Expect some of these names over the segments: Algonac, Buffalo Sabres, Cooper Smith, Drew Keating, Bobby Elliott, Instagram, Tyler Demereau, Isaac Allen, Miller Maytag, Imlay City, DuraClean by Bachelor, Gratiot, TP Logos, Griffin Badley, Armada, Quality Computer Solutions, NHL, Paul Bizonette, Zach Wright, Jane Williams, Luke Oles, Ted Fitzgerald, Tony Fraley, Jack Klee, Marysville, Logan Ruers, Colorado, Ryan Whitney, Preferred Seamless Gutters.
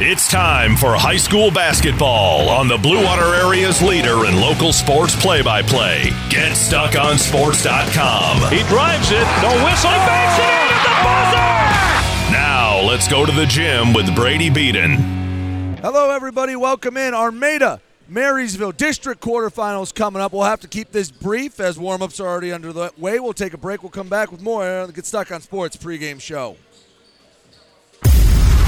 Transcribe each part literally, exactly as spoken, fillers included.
It's time for high school basketball on the Blue Water Area's leader in local sports play-by-play. Get Stuck On Sports dot com. He drives it. The whistle. He banks it in at the buzzer. Now let's go to the gym with Brady Beaton. Hello, everybody. Welcome in. Armada, Marysville District quarterfinals coming up. We'll have to keep this brief as warm-ups are already under the way. We'll take a break. We'll come back with more on the Get Stuck On Sports pregame show.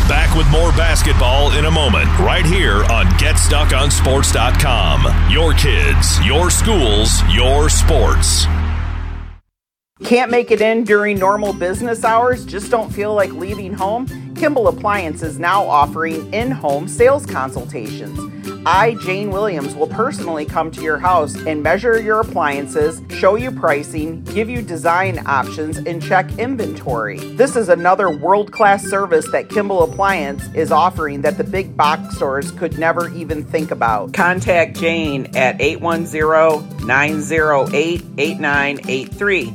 Back with more basketball in a moment, right here on Get Stuck On Sports dot com. Your kids, your schools, your sports. Can't make it in during normal business hours? Just don't feel like leaving home? Kimball Appliance is now offering in-home sales consultations. I, Jane Williams, will personally come to your house and measure your appliances, show you pricing, give you design options, and check inventory. This is another world-class service that Kimball Appliance is offering that the big box stores could never even think about. Contact Jane at eight one zero, nine zero eight, eight nine eight three.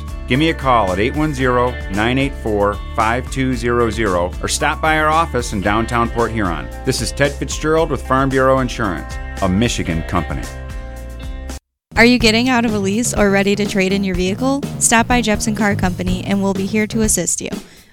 Give me a call at eight one zero, nine eight four, five two zero zero or stop by our office in downtown Port Huron. This is Ted Fitzgerald with Farm Bureau Insurance, a Michigan company. Are you getting out of a lease or ready to trade in your vehicle? Stop by Jepson Car Company and we'll be here to assist you.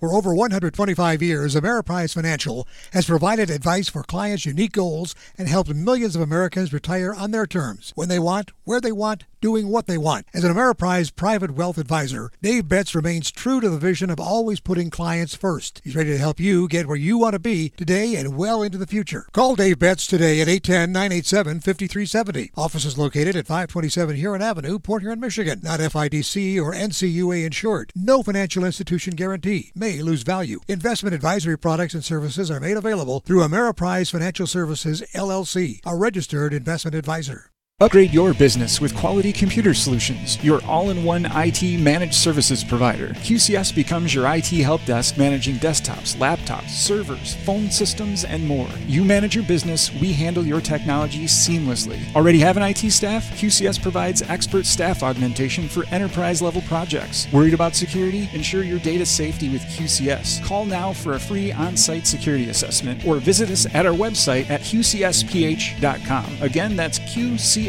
For over one hundred twenty-five years, Ameriprise Financial has provided advice for clients' unique goals and helped millions of Americans retire on their terms, when they want, where they want, doing what they want. As an Ameriprise private wealth advisor, Dave Betts remains true to the vision of always putting clients first. He's ready to help you get where you want to be today and well into the future. Call Dave Betts today at eight one zero, nine eight seven, five three seven zero. Office is located at five twenty-seven Huron Avenue, Port Huron, Michigan. Not F I D C or N C U A insured. No financial institution guarantee. May lose value. Investment advisory products and services are made available through Ameriprise Financial Services, L L C, a registered investment advisor. Upgrade your business with Quality Computer Solutions, your all-in-one I T managed services provider. Q C S becomes your I T help desk, managing desktops, laptops, servers, phone systems, and more. You manage your business, we handle your technology seamlessly. Already have an I T staff? Q C S provides expert staff augmentation for enterprise-level projects. Worried about security? Ensure your data safety with Q C S. Call now for a free on-site security assessment or visit us at our website at Q C S P H dot com. Again, that's Q C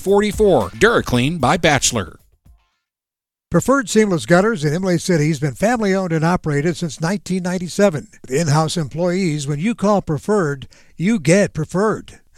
four four. DuraClean by Bachelor. Preferred Seamless Gutters in Imlay City has been family-owned and operated since nineteen ninety-seven. With in-house employees, when you call Preferred, you get Preferred.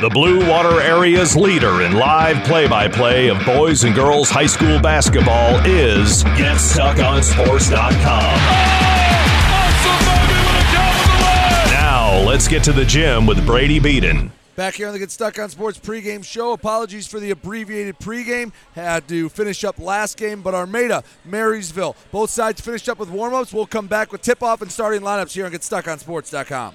The Blue Water area's leader in live play-by-play of boys and girls high school basketball is Get Stuck On Sports dot com. Oh, now let's get to the gym with Brady Beaton. Back here on the Get Stuck on Sports pregame show. Apologies for the abbreviated pregame. Had to finish up last game, but Armada, Marysville, both sides finished up with warm-ups. We'll come back with tip-off and starting lineups here on Get Stuck On Sports dot com.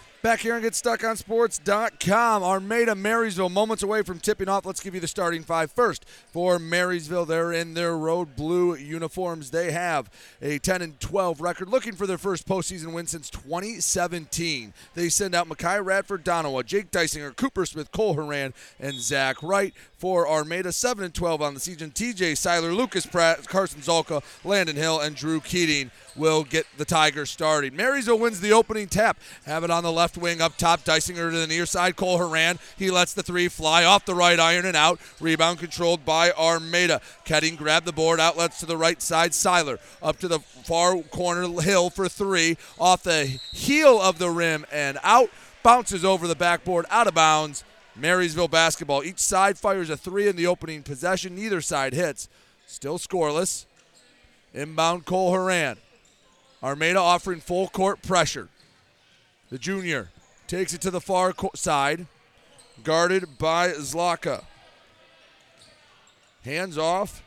Back here on Get Stuck On Sports dot com. Armada Marysville moments away from tipping off. Let's give you the starting five first. For Marysville, they're in their road blue uniforms. They have a ten and twelve record, looking for their first postseason win since twenty seventeen. They send out Mekhi Radford-Donawa, Jake Dysinger, Cooper Smith, Cole Horan, and Zach Wright. For Armada, seven and twelve on the season, T J Siler, Lucas Pratt, Carson Zalka, Landon Hill, and Drew Ketting will get the Tigers started. Marysville wins the opening tap. Have it on the left wing up top. Dysinger to the near side. Cole Horan, he lets the three fly off the right iron and out. Rebound controlled by Armada. Ketting grabbed the board. Outlets to the right side. Siler up to the far corner. Hill for three. Off the heel of the rim and out. Bounces over the backboard. Out of bounds. Marysville basketball. Each side fires a three in the opening possession. Neither side hits. Still scoreless. Inbound Cole Horan. Armada offering full court pressure. The junior takes it to the far co- side. Guarded by Zlaka. Hands off.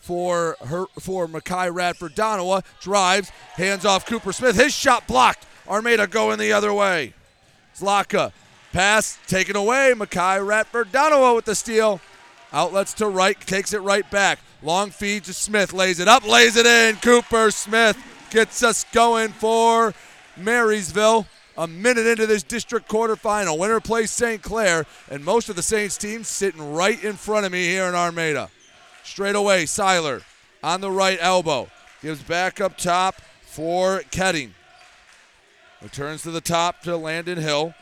For her, for Mekhi Radford-Donawa. Drives. Hands off Cooper Smith. His shot blocked. Armada going the other way. Zlaka. Pass taken away. Mekhi Radford-Donawa with the steal. Outlets to right. Takes it right back. Long feed to Smith. Lays it up. Lays it in. Cooper Smith gets us going for Marysville. A minute into this district quarterfinal. Winner plays Saint Clair. And most of the Saints team sitting right in front of me here in Armada. Straight away, Siler on the right elbow. Gives back up top for Ketting. Returns to the top to Landon Hill.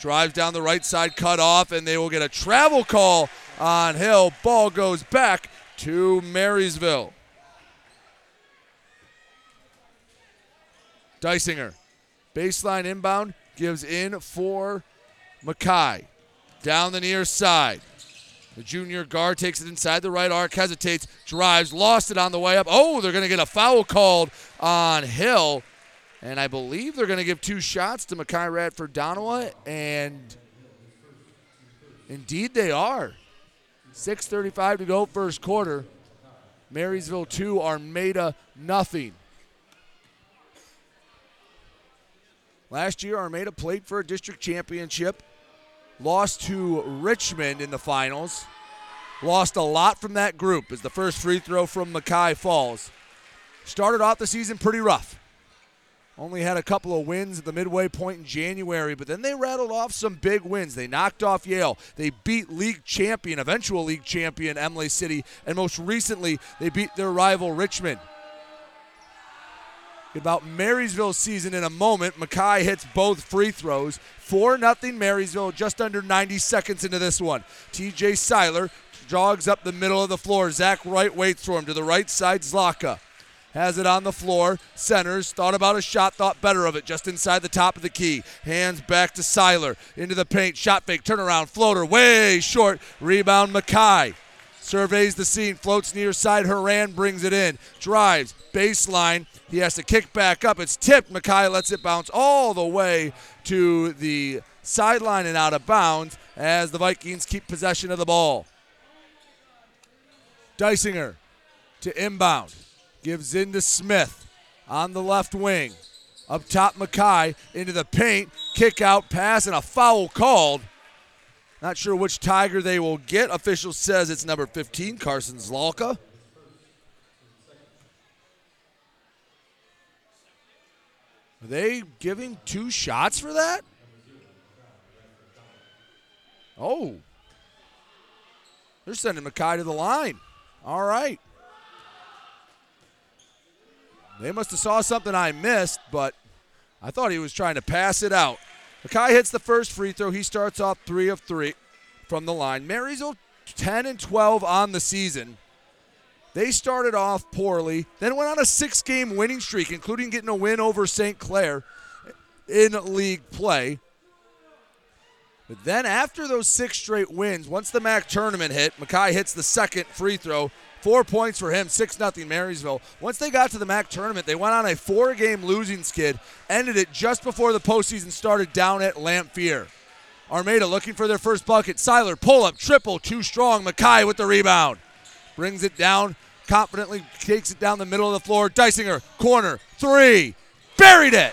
Drives down the right side, cut off, and they will get a travel call on Hill. Ball goes back to Marysville. Dysinger, baseline inbound, gives in for Mekhi. Down the near side. The junior guard takes it inside the right arc, hesitates, drives, lost it on the way up. Oh, they're going to get a foul called on Hill. And I believe they're going to give two shots to Mekhi Radford-Donawa, and indeed they are. six thirty-five to go, first quarter. Marysville two, Armada nothing. Last year, Armada played for a district championship, lost to Richmond in the finals, lost a lot from that group as the first free throw from Mekhi falls. Started off the season pretty rough. Only had a couple of wins at the midway point in January, but then they rattled off some big wins. They knocked off Yale. They beat league champion, eventual league champion, Emily City, and most recently, they beat their rival, Richmond. About Marysville's season in a moment, Mekhi hits both free throws. four nothing Marysville, just under ninety seconds into this one. T J Siler jogs up the middle of the floor. Zach Wright waits for him to the right side, Zlaka. Has it on the floor, centers, thought about a shot, thought better of it, just inside the top of the key. Hands back to Siler, into the paint, shot fake, turnaround, floater, way short, rebound Mekhi. Surveys the scene, floats near side, Horan brings it in, drives, baseline, he has to kick back up, it's tipped, Mekhi lets it bounce all the way to the sideline and out of bounds as the Vikings keep possession of the ball. Dysinger to inbound. Gives in to Smith on the left wing. Up top, Mekhi into the paint. Kick out, pass, and a foul called. Not sure which Tiger they will get. Official says it's number fifteen, Carson Zalka. Are they giving two shots for that? Oh. They're sending Mekhi to the line. All right. They must have saw something I missed, but I thought he was trying to pass it out. Mackay hits the first free throw. He starts off three of three from the line. Marysville ten and twelve on the season. They started off poorly, then went on a six-game winning streak, including getting a win over Saint Clair in league play. But then after those six straight wins, once the M A C tournament hit, Mackay hits the second free throw. Four points for him, six nothing Marysville. Once they got to the M A C tournament, they went on a four-game losing skid, ended it just before the postseason started down at Lamphere. Armada looking for their first bucket. Siler, pull-up, triple, too strong. Mackay with the rebound. Brings it down, confidently takes it down the middle of the floor. Dysinger, corner, three, buried it.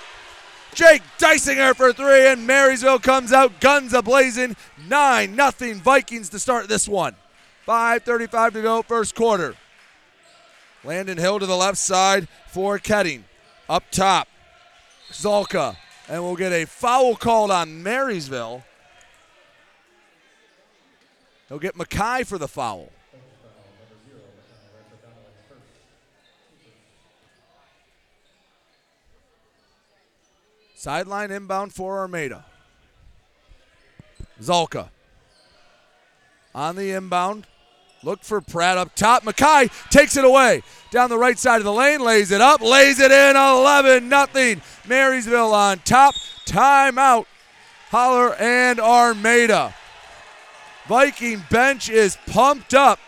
Jake Dysinger for three, and Marysville comes out guns a-blazing. nine nothing Vikings to start this one. five thirty-five to go, first quarter. Landon Hill to the left side for Ketting. Up top, Zalka, and we'll get a foul called on Marysville. They'll get Mackay for the foul. Sideline inbound for Armada. Zalka on the inbound. Look for Pratt up top. Mackay takes it away. Down the right side of the lane, lays it up, lays it in, eleven nothing. Marysville on top. Timeout, Holler and Armada. Viking bench is pumped up.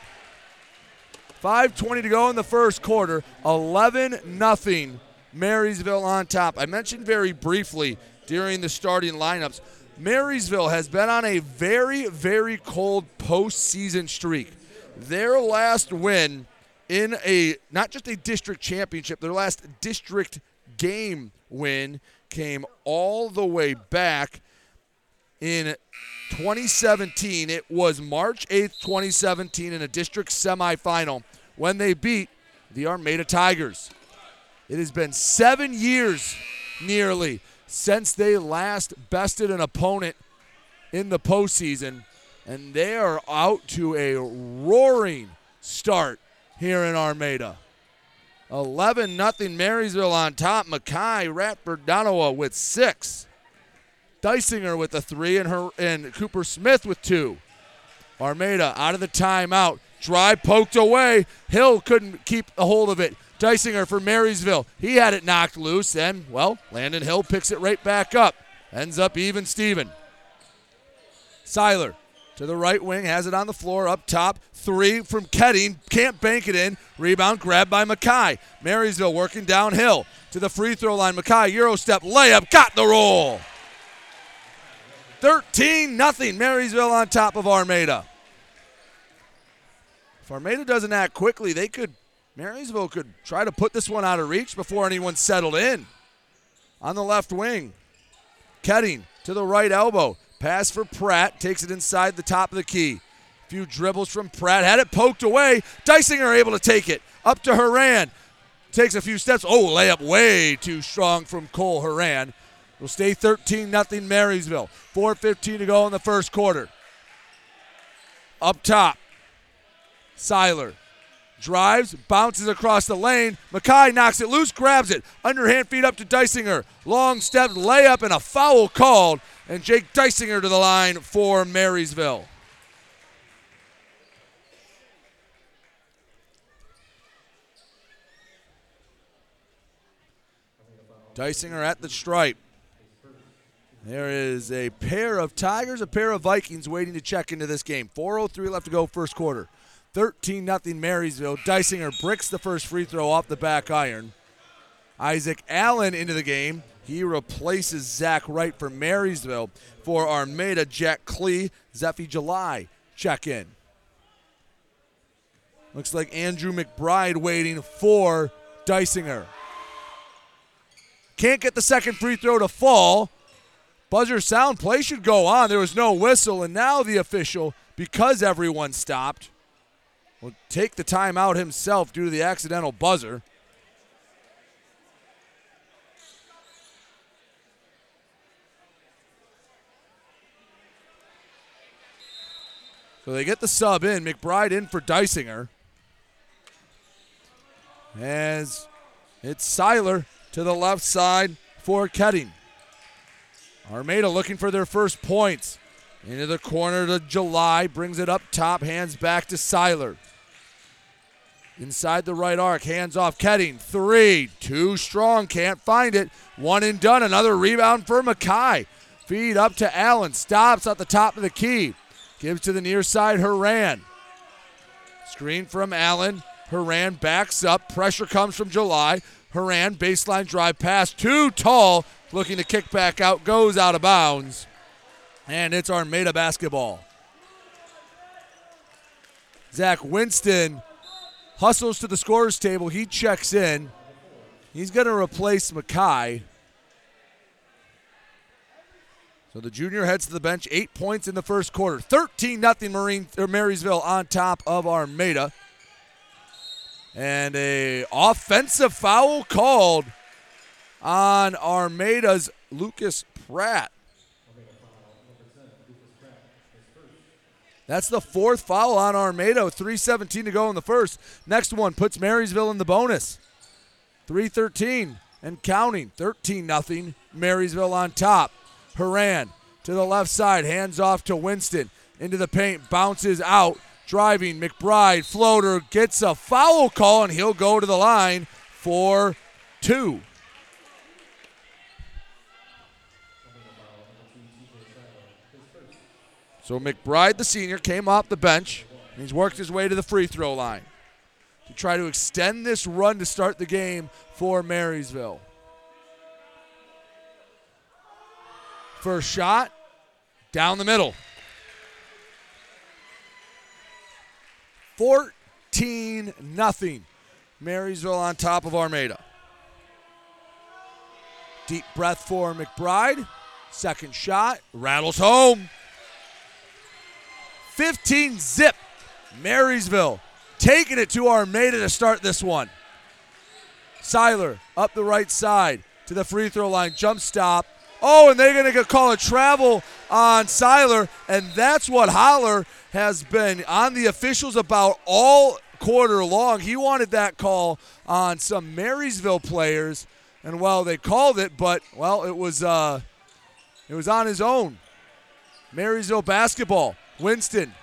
five twenty to go in the first quarter, eleven nothing. Marysville on top. I mentioned very briefly during the starting lineups, Marysville has been on a very, very cold postseason streak. Their last win in a, not just a district championship, their last district game win came all the way back in twenty seventeen. It was March eighth, twenty seventeen in a district semifinal when they beat the Armada Tigers. It has been seven years nearly since they last bested an opponent in the postseason, and they are out to a roaring start here in Armada. eleven nothing Marysville on top. Mackay Radford-Donawa with six. Dysinger with a three, and her and Cooper Smith with two. Armada out of the timeout. Drive poked away. Hill couldn't keep a hold of it. Dysinger for Marysville. He had it knocked loose, and, well, Landon Hill picks it right back up. Ends up even Steven. Siler to the right wing, has it on the floor, up top. Three from Ketting, can't bank it in. Rebound grabbed by Mackay. Marysville working downhill to the free throw line. Mackay, Euro step, layup, got the roll. thirteen nothing, Marysville on top of Armada. If Armada doesn't act quickly, they could Marysville could try to put this one out of reach before anyone settled in. On the left wing, Ketting to the right elbow. Pass for Pratt, takes it inside the top of the key. A few dribbles from Pratt, had it poked away. Dysinger able to take it, up to Horan. Takes a few steps, oh, layup way too strong from Cole Horan. Will stay thirteen nothing Marysville. four fifteen to go in the first quarter. Up top, Siler. Drives, bounces across the lane. Mackay knocks it loose, grabs it. Underhand feed up to Dysinger. Long step, layup, and a foul called. And Jake Dysinger to the line for Marysville. Dysinger at the stripe. There is a pair of Tigers, a pair of Vikings waiting to check into this game. four oh three left to go, first quarter. thirteen nothing Marysville. Dysinger bricks the first free throw off the back iron. Isaac Allen into the game. He replaces Zach Wright for Marysville. For Armada, Jack Klee, Zeffy July check in. Looks like Andrew McBride waiting for Dysinger. Can't get the second free throw to fall. Buzzer sound, play should go on. There was no whistle, and now the official, because everyone stopped, will take the timeout himself due to the accidental buzzer. So they get the sub in. McBride in for Dysinger. As it's Siler to the left side for Ketting. Armada looking for their first points. Into the corner to July, brings it up top, hands back to Siler. Inside the right arc, hands off Ketting, three, too strong, can't find it. One and done, another rebound for Mackay. Feed up to Allen, stops at the top of the key. Gives to the near side, Horan. Screen from Allen, Horan backs up, pressure comes from July. Horan, baseline drive pass, too tall, looking to kick back out, goes out of bounds. And it's Armada basketball. Zach Winston hustles to the scorer's table. He checks in. He's going to replace Mackay. So the junior heads to the bench. Eight points in the first quarter. thirteen nothing Marine, or Marysville on top of Armada. And a offensive foul called on Armada's Lucas Pratt. That's the fourth foul on Armada, three seventeen to go in the first. Next one puts Marysville in the bonus. three thirteen and counting, thirteen nothing, Marysville on top. Horan to the left side, hands off to Winston. Into the paint, bounces out, driving McBride, floater, gets a foul call, and he'll go to the line for two. So McBride, the senior, came off the bench, and he's worked his way to the free throw line to try to extend this run to start the game for Marysville. First shot, down the middle. fourteen nothing. Marysville on top of Armada. Deep breath for McBride. Second shot, rattles home. fifteen zip, Marysville taking it to Armada to start this one. Siler up the right side to the free throw line, jump stop. Oh, and they're going to call a travel on Siler, and that's what Holler has been on the officials about all quarter long. He wanted that call on some Marysville players, and, well, they called it, but, well, it was, uh, it was on his own. Marysville basketball. Winston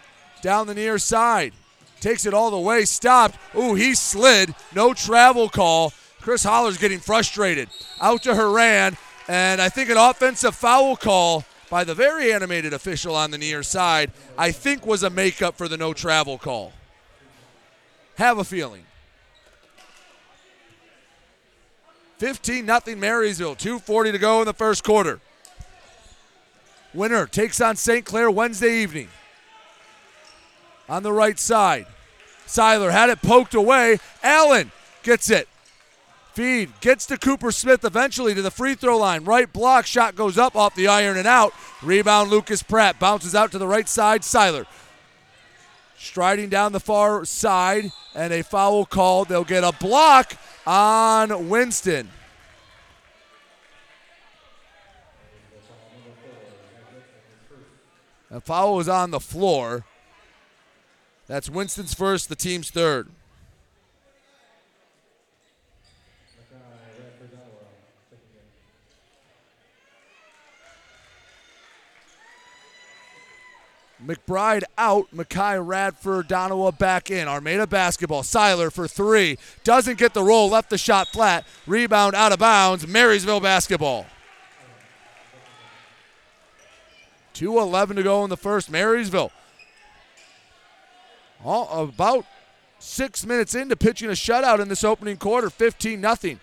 down the near side. Takes it all the way. Stopped. Ooh, he slid. No travel call. Chris Holler's getting frustrated. Out to Horan. And I think an offensive foul call by the very animated official on the near side, I think was a makeup for the no travel call. Have a feeling. fifteen nothing Marysville. two forty to go in the first quarter. Winner takes on Saint Clair Wednesday evening. On the right side, Siler had it poked away. Allen gets it. Feed gets to Cooper Smith eventually to the free throw line. Right block, shot goes up off the iron and out. Rebound Lucas Pratt, bounces out to the right side, Siler. Striding down the far side and a foul called. They'll get a block on Winston. The foul was on the floor. That's Winston's first, the team's third. McBride out, Mackay Radford-Donawa back in. Armada basketball, Siler for three. Doesn't get the roll, left the shot flat. Rebound out of bounds, Marysville basketball. two eleven to go in the first. Marysville, all about six minutes into pitching a shutout in this opening quarter, fifteen nothing.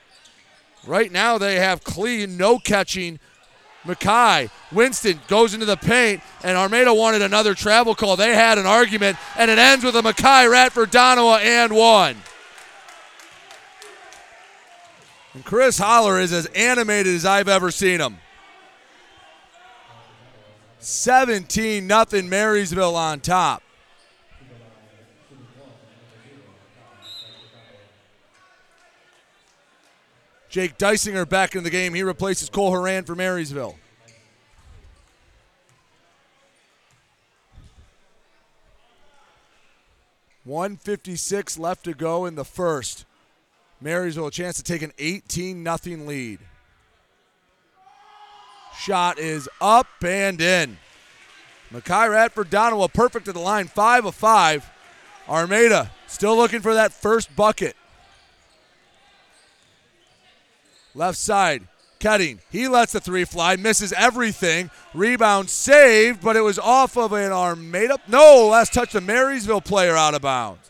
Right now they have Klee, no catching. Mackay, Winston goes into the paint, and Armada wanted another travel call. They had an argument, and it ends with a Mackay Radford-Donawa and one. And Chris Holler is as animated as I've ever seen him. seventeen nothing Marysville on top. Jake Dysinger back in the game. He replaces Cole Horan for Marysville. one fifty-six left to go in the first. Marysville a chance to take an eighteen nothing lead. Shot is up and in. Mekhi Radford-Donawa perfect at the line, five of five. Armada still looking for that first bucket. Left side, Ketting. He lets the three fly, misses everything. Rebound saved, but it was off of an Armada. No, last touch the Marysville player out of bounds.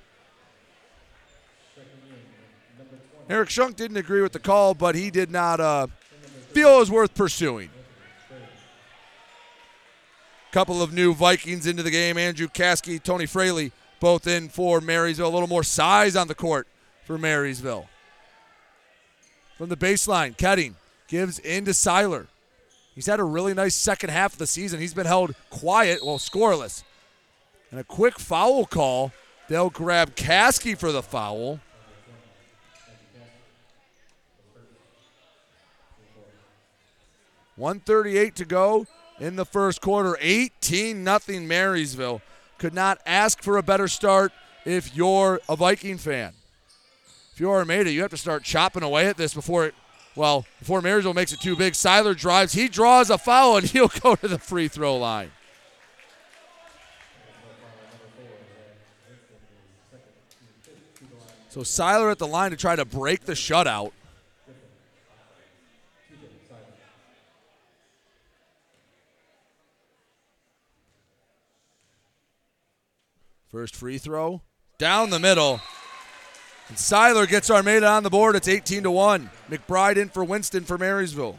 Eric Schunk didn't agree with the call, but he did not uh, feel it was worth pursuing. Couple of new Vikings into the game. Andrew Kasky, Tony Fraley, both in for Marysville. A little more size on the court for Marysville. From the baseline, Ketting gives in to Siler. He's had a really nice second half of the season. He's been held quiet, well, scoreless. And a quick foul call. They'll grab Kasky for the foul. one thirty-eight to go in the first quarter. eighteen nothing Marysville. Could not ask for a better start if you're a Viking fan. If you're Armada, you have to start chopping away at this before it, well, before Marysville makes it too big. Siler drives. He draws a foul, and he'll go to the free throw line. So Siler at the line to try to break the shutout. First free throw, down the middle. And Siler gets Armada on the board. It's eighteen to one. McBride in for Winston for Marysville.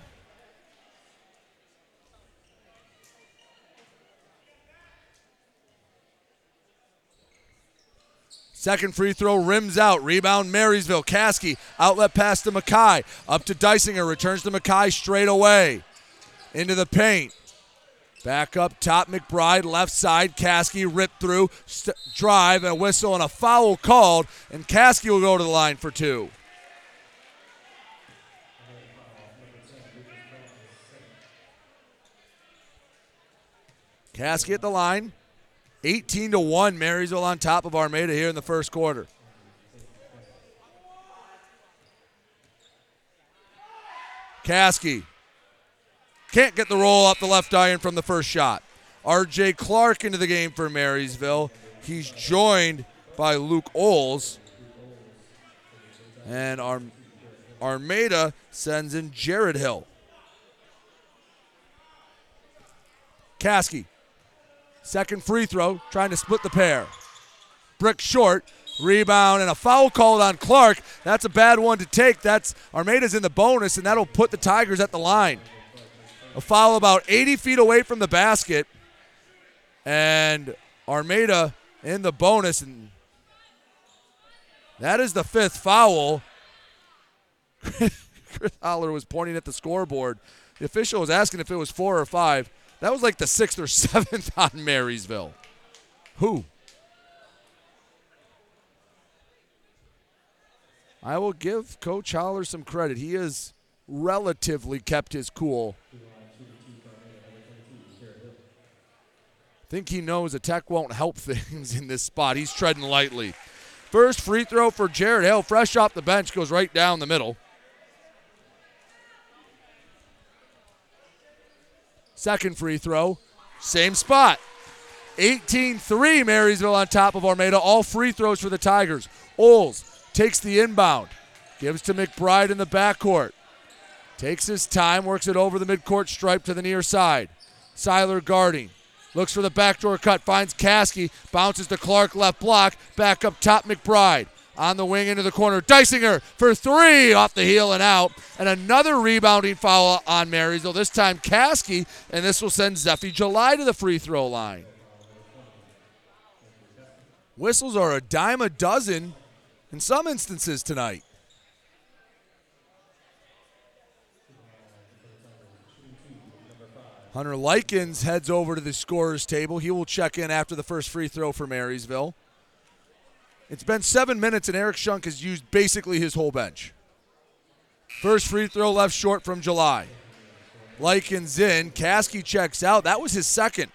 Second free throw rims out. Rebound Marysville. Kasky, outlet pass to Mekhi. Up to Dysinger, returns to Mekhi straight away. Into the paint. Back up top, McBride, left side, Kasky ripped through, st- drive, and a whistle and a foul called, and Kasky will go to the line for two. Kasky at the line, eighteen to one, Marysville on top of Armada here in the first quarter. Kasky. Can't get the roll off the left iron from the first shot. R J. Clark into the game for Marysville. He's joined by Luke Oles. And Arm- Armada sends in Jared Hill. Kasky, second free throw, trying to split the pair. Brick short, rebound, and a foul called on Clark. That's a bad one to take. That's Armada's in the bonus, and that'll put the Tigers at the line. A foul about eighty feet away from the basket. And Armada in the bonus. And that is the fifth foul. Chris Holler was pointing at the scoreboard. The official was asking if it was four or five. That was like the sixth or seventh on Marysville. Who? I will give Coach Holler some credit. He has relatively kept his cool. I think he knows attack won't help things in this spot. He's treading lightly. First free throw for Jared Hill. Fresh off the bench, goes right down the middle. Second free throw, same spot. eighteen three Marysville on top of Armada. All free throws for the Tigers. Oles takes the inbound. Gives to McBride in the backcourt. Takes his time, works it over the midcourt stripe to the near side. Siler guarding. Looks for the backdoor cut, finds Kasky, bounces to Clark, left block, back up top, McBride. On the wing into the corner, Dysinger for three, off the heel and out. And another rebounding foul on Marysville, this time Kasky, and this will send Zeffy July to the free throw line. Whistles are a dime a dozen in some instances tonight. Hunter Likens heads over to the scorer's table. He will check in after the first free throw for Marysville. It's been seven minutes, and Eric Schunk has used basically his whole bench. First free throw left short from July. Likens in. Kasky checks out. That was his second.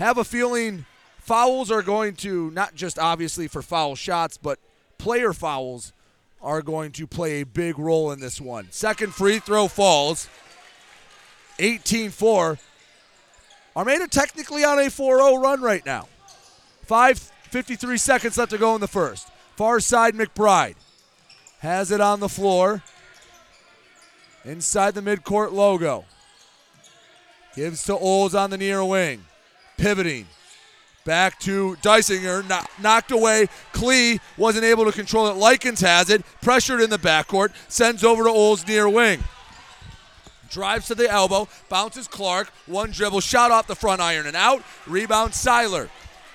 Have a feeling fouls are going to, not just obviously for foul shots, but player fouls are going to play a big role in this one. Second free throw falls. eighteen four. Armada technically on a four oh run right now. five fifty-three seconds left to go in the first. Far side, McBride has it on the floor. Inside the midcourt logo. Gives to Oles on the near wing. Pivoting. Back to Dysinger. Knock, knocked away. Klee wasn't able to control it. Likens has it. Pressured in the backcourt. Sends over to Oles near wing. Drives to the elbow. Bounces Clark. One dribble. Shot off the front iron and out. Rebound Siler.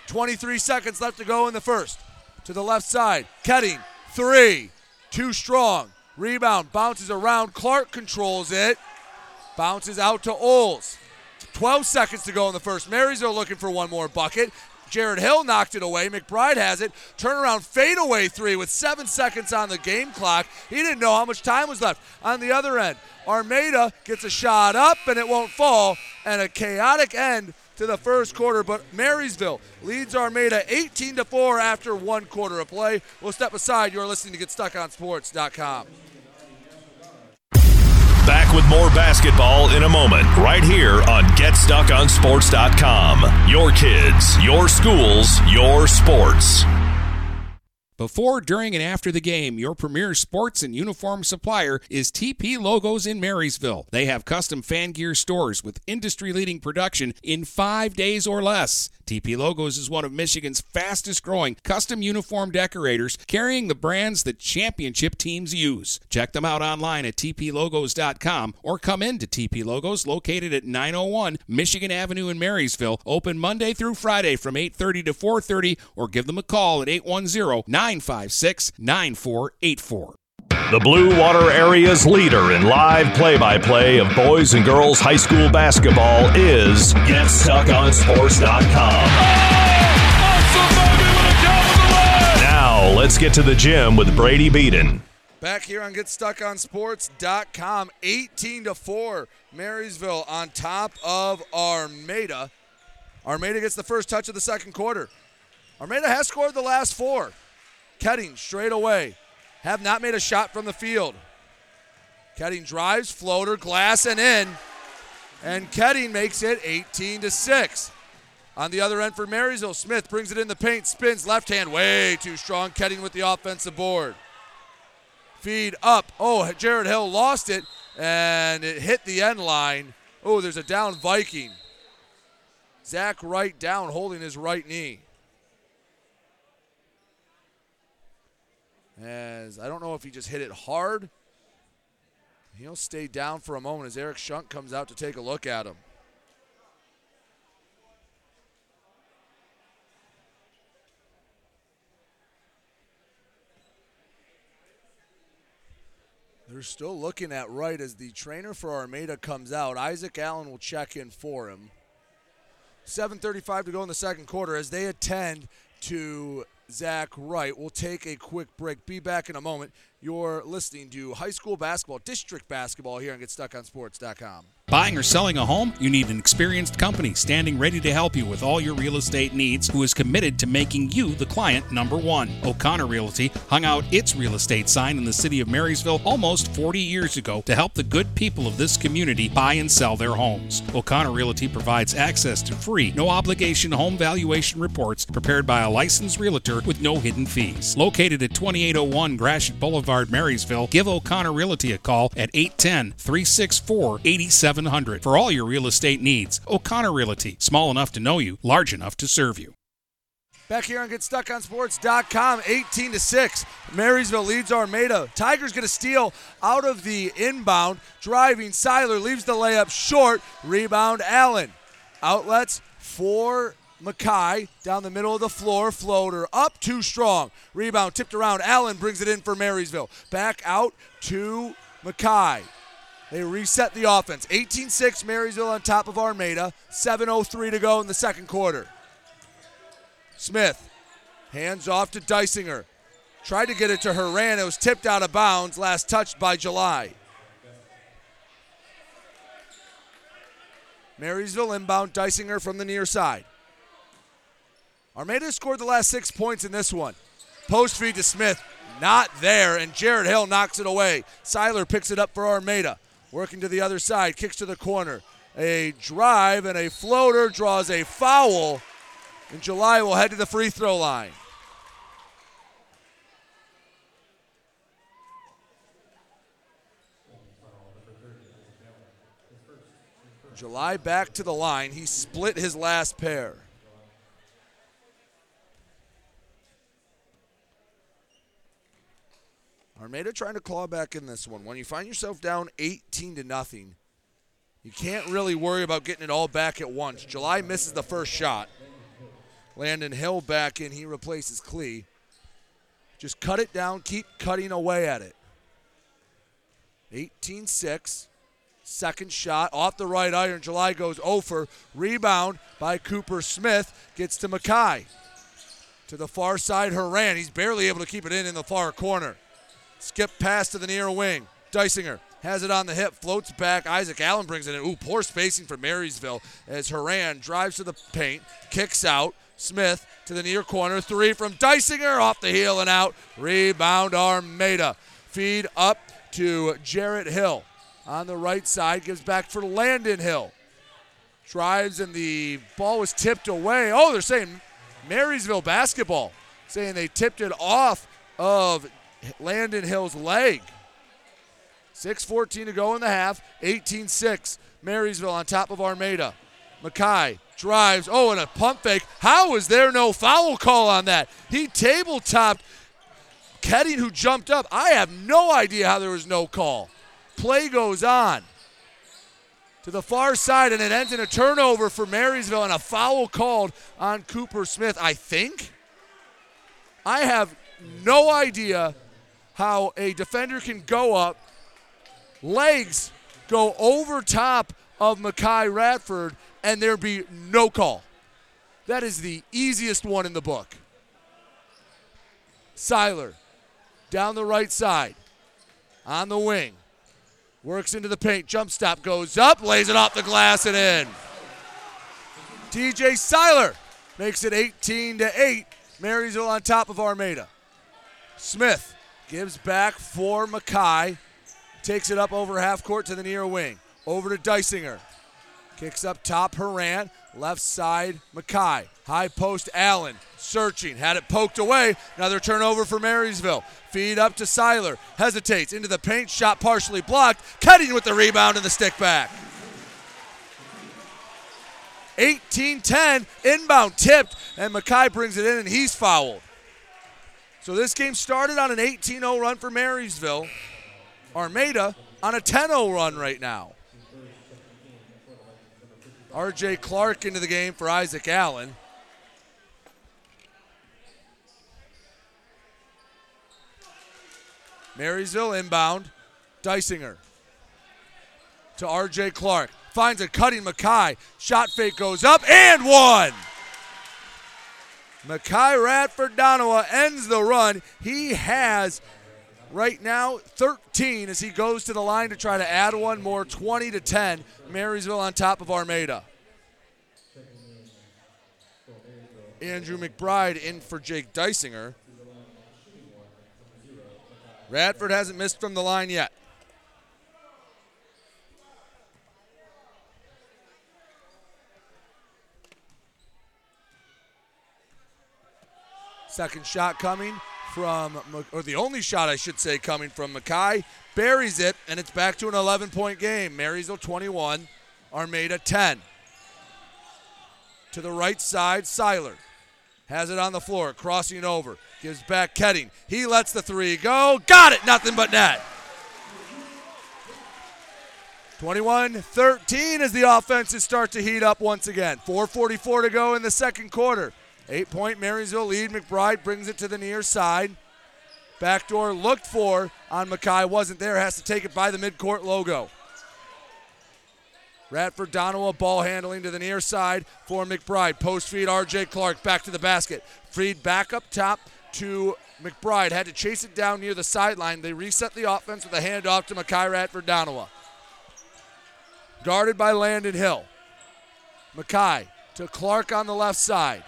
twenty-three seconds left to go in the first. To the left side. Ketting. Three. Too strong. Rebound. Bounces around. Clark controls it. Bounces out to Oles. twelve seconds to go in the first. Marys are looking for one more bucket. Jared Hill knocked it away. McBride has it. Turnaround fadeaway three with seven seconds on the game clock. He didn't know how much time was left. On the other end, Armada gets a shot up, and it won't fall. And a chaotic end to the first quarter, but Marysville leads Armada eighteen to four after one quarter of play. We'll step aside. You're listening to Get Stuck On Sports dot com. Back with more basketball in a moment, right here on Get Stuck On Sports dot com. Your kids, your schools, your sports. Before, during, and after the game, your premier sports and uniform supplier is T P Logos in Marysville. They have custom fan gear stores with industry-leading production in five days or less. T P Logos is one of Michigan's fastest-growing custom uniform decorators, carrying the brands that championship teams use. Check them out online at T P Logos dot com or come in to T P Logos, located at nine oh one Michigan Avenue in Marysville, open Monday through Friday from eight thirty to four thirty, or give them a call at eight one zero, nine five six, nine four eight four. The Blue Water Area's leader in live play-by-play of boys and girls high school basketball is Get Stuck On Sports dot com. Oh, now let's get to the gym with Brady Beaton. Back here on Get Stuck On Sports dot com, eighteen to four, Marysville on top of Armada. Armada gets the first touch of the second quarter. Armada has scored the last four. Ketting straight away. Have not made a shot from the field. Ketting drives, floater, glass, and in. And Ketting makes it eighteen to six. On the other end for Marysville, Smith brings it in the paint, spins left hand, way too strong. Ketting with the offensive board. Feed up. Oh, Jared Hill lost it, and it hit the end line. Oh, there's a down Viking. Zach Wright down, holding his right knee. As I don't know if he just hit it hard. He'll stay down for a moment as Eric Schunk comes out to take a look at him. They're still looking at Wright as the trainer for Armada comes out. Isaac Allen will check in for him. seven thirty-five to go in the second quarter as they attend to Zach Wright. We'll take a quick break. Be back in a moment. You're listening to high school basketball, district basketball here on Get Stuck On Sports dot com. Buying or selling a home? You need an experienced company standing ready to help you with all your real estate needs, who is committed to making you the client number one. O'Connor Realty hung out its real estate sign in the city of Marysville almost forty years ago to help the good people of this community buy and sell their homes. O'Connor Realty provides access to free, no-obligation home valuation reports prepared by a licensed realtor with no hidden fees. Located at twenty-eight oh one Gratiot Boulevard, Marysville, give O'Connor Realty a call at eight one zero, three six four, eight seven zero zero for all your real estate needs. O'Connor Realty, small enough to know you, large enough to serve you. Back here on Get Stuck On Sports dot com, eighteen to six. Marysville leads Armada. Tigers get a steal out of the inbound. Driving, Siler leaves the layup short. Rebound, Allen. Outlets for Mackay down the middle of the floor, floater up, too strong. Rebound tipped around, Allen brings it in for Marysville. Back out to Mackay. They reset the offense. eighteen six, Marysville on top of Armada. seven oh three to go in the second quarter. Smith hands off to Dysinger. Tried to get it to Horan. It was tipped out of bounds, last touched by July. Marysville inbound, Dysinger from the near side. Armada scored the last six points in this one. Post feed to Smith, not there, and Jared Hill knocks it away. Siler picks it up for Armada. working to the other side, kicks to the corner. A drive and a floater draws a foul, and July will head to the free throw line. July back to the line. He split his last pair. Armada trying to claw back in this one. When you find yourself down eighteen to nothing, you can't really worry about getting it all back at once. July misses the first shot. Landon Hill back in. He replaces Klee. Just cut it down. Keep cutting away at it. eighteen six. Second shot off the right iron. July goes over. Rebound by Cooper Smith. Gets to Mekhi. To the far side, Horan. He's barely able to keep it in in the far corner. Skip pass to the near wing. Dysinger has it on the hip. Floats back. Isaac Allen brings it in. Ooh, poor spacing for Marysville as Horan drives to the paint. Kicks out. Smith to the near corner. Three from Dysinger. Off the heel and out. Rebound Armada. Feed up to Jared Hill. On the right side, gives back for Landon Hill. Drives and the ball was tipped away. Oh, they're saying Marysville basketball. Saying they tipped it off of Landon Hill's leg. six fourteen to go in the half. eighteen six. Marysville on top of Armada. Mekhi drives. Oh, and a pump fake. How is there no foul call on that? He tabletopped Ketting, who jumped up. I have no idea how there was no call. Play goes on to the far side, and it ends in a turnover for Marysville and a foul called on Cooper Smith, I think. I have no idea how a defender can go up, legs go over top of Mekhi Radford, and there be no call. That is the easiest one in the book. Siler down the right side on the wing. Works into the paint, jump stop, goes up, lays it off the glass and in. T J Siler makes it eighteen to eight. Marysville on top of Armada. Smith gives back for Mekhi. Takes it up over half court to the near wing. Over to Dysinger. Kicks up top, Horan. Left side, Mekhi. High post, Allen. Searching. Had it poked away. Another turnover for Marysville. Feed up to Siler. Hesitates. Into the paint. Shot partially blocked. Ketting with the rebound and the stick back. eighteen ten. Inbound tipped. And Mekhi brings it in and he's fouled. So this game started on an eighteen oh run for Marysville. Armada on a ten oh run right now. R J. Clark into the game for Isaac Allen. Marysville inbound. Dysinger to R J. Clark. Finds a cutting Mekhi. Shot fake goes up and one. Mekhi Radford-Donawa ends the run. He has right now thirteen as he goes to the line to try to add one more. Twenty to ten. Marysville on top of Armada. Andrew McBride in for Jake Dysinger. Radford hasn't missed from the line yet. Second shot coming from, or the only shot I should say coming from Mekhi. Buries it, and it's back to an eleven-point game. Marysville twenty-one, Armada ten. To the right side, Siler. Has it on the floor, crossing over. Gives back Ketting. He lets the three go. Got it, nothing but net. twenty-one thirteen as the offenses start to heat up once again. four forty-four to go in the second quarter. Eight-point Marysville lead. McBride brings it to the near side. Backdoor looked for on Mekhi. Wasn't there. Has to take it by the midcourt logo. Radford-Donawa ball handling to the near side for McBride. Post feed R J. Clark back to the basket. Feed back up top to McBride. Had to chase it down near the sideline. They reset the offense with a handoff to Mekhi Radford-Donawa. Guarded by Landon Hill. Mekhi to Clark on the left side.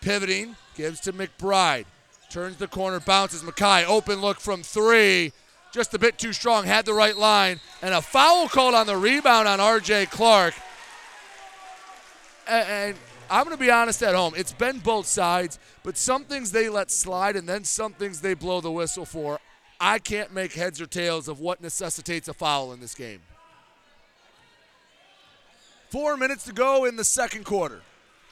Pivoting. Gives to McBride. Turns the corner. Bounces. Mekhi open look from three. just a bit too strong, had the right line, and a foul called on the rebound on R J. Clark. And I'm going to be honest at home, it's been both sides, but some things they let slide and then some things they blow the whistle for. I can't make heads or tails of what necessitates a foul in this game. Four minutes to go in the second quarter.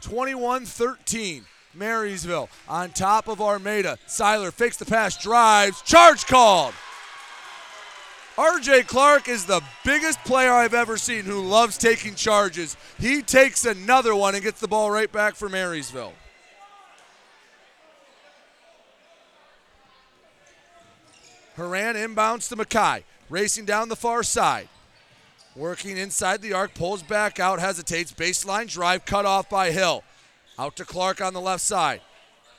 twenty-one thirteen, Marysville on top of Armada. Siler fakes the pass, drives, charge called. R J. Clark is the biggest player I've ever seen who loves taking charges. He takes another one and gets the ball right back for Marysville. Horan inbounds to Mackay, racing down the far side. Working inside the arc, pulls back out, hesitates, baseline drive, cut off by Hill. Out to Clark on the left side.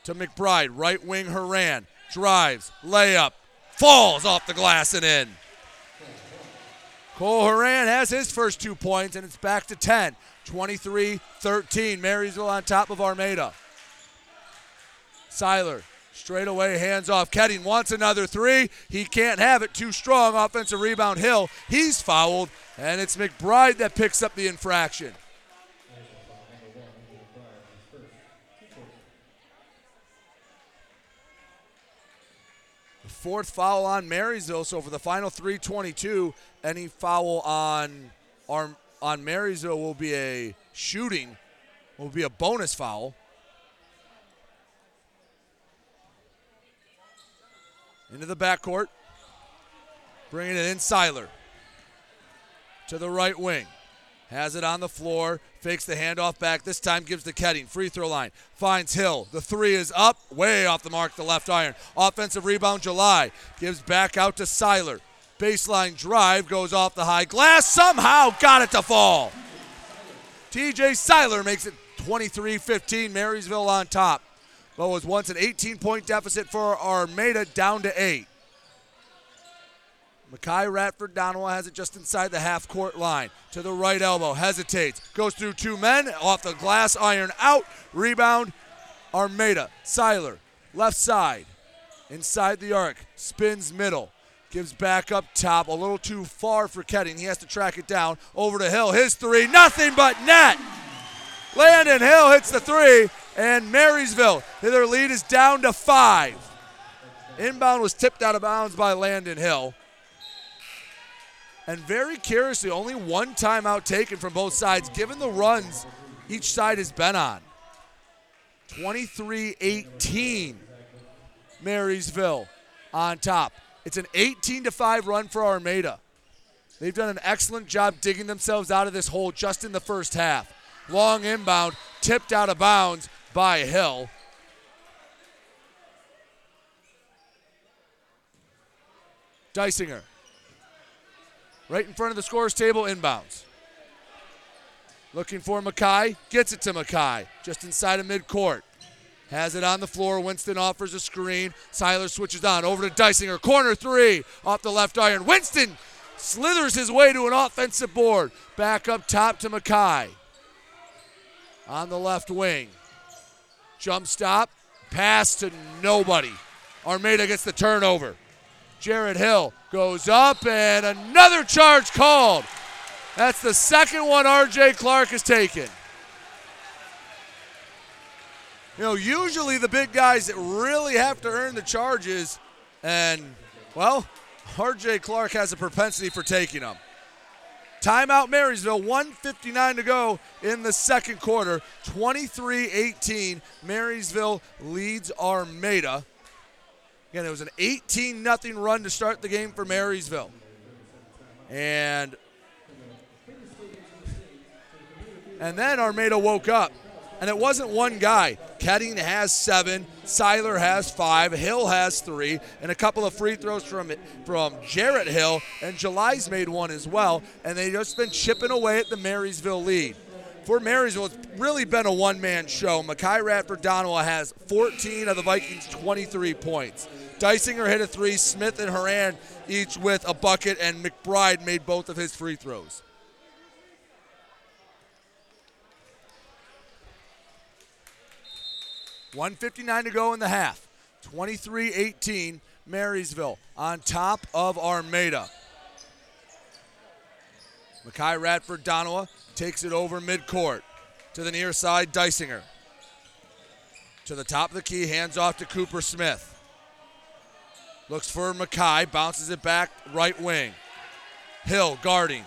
To McBride, right wing Horan, drives, layup, falls off the glass and in. Cole Horan has his first two points, and it's back to ten. twenty-three thirteen, Marysville on top of Armada. Siler, straight away, hands off. Ketting wants another three. He can't have it. Too strong. Offensive rebound, Hill. He's fouled, and it's McBride that picks up the infraction. Fourth foul on Marysville, so for the final three twenty-two, any foul on Arm, on Marysville will be a shooting, will be a bonus foul. Into the backcourt, bringing it in Siler to the right wing. Has it on the floor, fakes the handoff back, this time gives to Ketting, free throw line, finds Hill, the three is up, way off the mark, the left iron. Offensive rebound, July, gives back out to Siler. Baseline drive, goes off the high glass, somehow got it to fall. T J Siler makes it twenty-three fifteen, Marysville on top. But was once an eighteen-point deficit for Armada, down to eight. Mekhi Radford-Donawa has it just inside the half-court line. To the right elbow, hesitates, goes through two men, off the glass, iron out, rebound, Armada. Siler, left side, inside the arc, spins middle, gives back up top, a little too far for Ketting. He has to track it down, over to Hill, his three, nothing but net! Landon Hill hits the three, and Marysville, their lead is down to five. Inbound was tipped out of bounds by Landon Hill. And very curiously, only one timeout taken from both sides, given the runs each side has been on. twenty-three eighteen, Marysville on top. It's an eighteen to five run for Armada. They've done an excellent job digging themselves out of this hole just in the first half. Long inbound, tipped out of bounds by Hill. Dysinger. Right in front of the scorer's table, inbounds. Looking for Mackay, gets it to Mackay, just inside of midcourt. Has it on the floor, Winston offers a screen, Siler switches on, over to Dysinger, corner three, off the left iron. Winston slithers his way to an offensive board, back up top to Mackay. On the left wing, jump stop, pass to nobody. Armada gets the turnover. Jared Hill goes up, and another charge called. That's the second one R J. Clark has taken. You know, usually the big guys that really have to earn the charges, and, well, R J. Clark has a propensity for taking them. Timeout Marysville, one fifty-nine to go in the second quarter. twenty-three eighteen, Marysville leads Armada. Again, it was an eighteen nothing run to start the game for Marysville. And, and then Armada woke up. And it wasn't one guy. Ketting has seven, Siler has five, Hill has three, and a couple of free throws from from Jarrett Hill, and July's made one as well, and they've just been chipping away at the Marysville lead. For Marysville, it's really been a one-man show. Mekhi Radford-Donawa has fourteen of the Vikings' twenty-three points. Dysinger hit a three, Smith and Horan each with a bucket, and McBride made both of his free throws. one fifty-nine to go in the half. twenty-three eighteen, Marysville on top of Armada. Mekhi Radford-Donawa takes it over midcourt to the near side, Dysinger. To the top of the key, hands off to Cooper Smith. Looks for Mekhi, bounces it back, right wing. Hill guarding.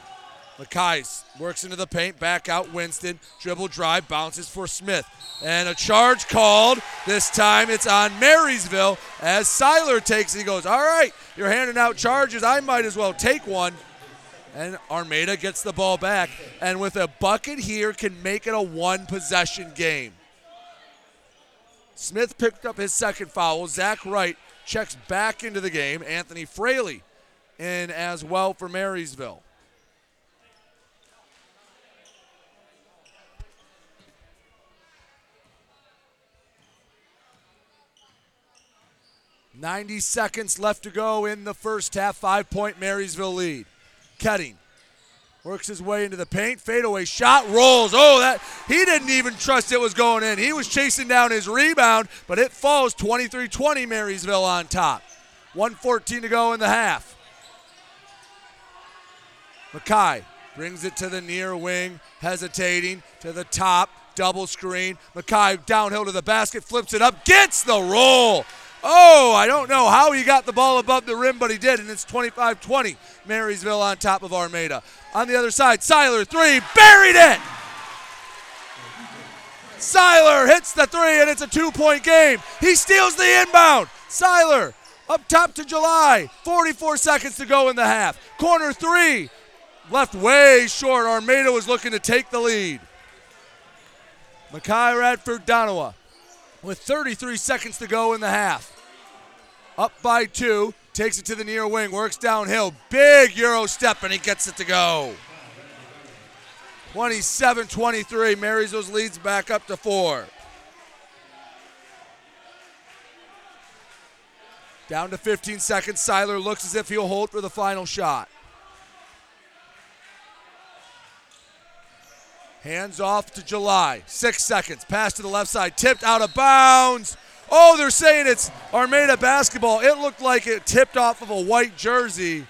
Mekhi works into the paint, back out Winston. Dribble drive, bounces for Smith. And a charge called. This time it's on Marysville as Siler takes it. He goes, all right, you're handing out charges. I might as well take one. And Armada gets the ball back. And with a bucket here, can make it a one-possession game. Smith picked up his second foul. Zach Wright checks back into the game. Anthony Fraley in as well for Marysville. ninety seconds left to go in the first half. Five-point Marysville lead. Ketting works his way into the paint. Fadeaway shot rolls. Oh, that he didn't even trust it was going in. He was chasing down his rebound, but it falls. Twenty-three twenty Marysville on top. one fourteen to go in the half. Mekhi brings it to the near wing, hesitating to the top, double screen. Mekhi downhill to the basket, flips it up, gets the roll. Oh, I don't know how he got the ball above the rim, but he did, and it's twenty-five twenty. Marysville on top of Armada. On the other side, Siler, three, buried it! Siler hits the three, and it's a two-point game. He steals the inbound. Siler up top to July. forty-four seconds to go in the half. Corner three, left way short. Armada was looking to take the lead. Mekhi Radford-Donawa with thirty-three seconds to go in the half. Up by two, takes it to the near wing, works downhill, big Euro step, and he gets it to go. twenty-seven twenty-three, Marysville's leads back up to four. Down to fifteen seconds, Siler looks as if he'll hold for the final shot. Hands off to July, six seconds, pass to the left side, tipped out of bounds. Oh, they're saying it's Armada basketball. It looked like it tipped off of a white jersey,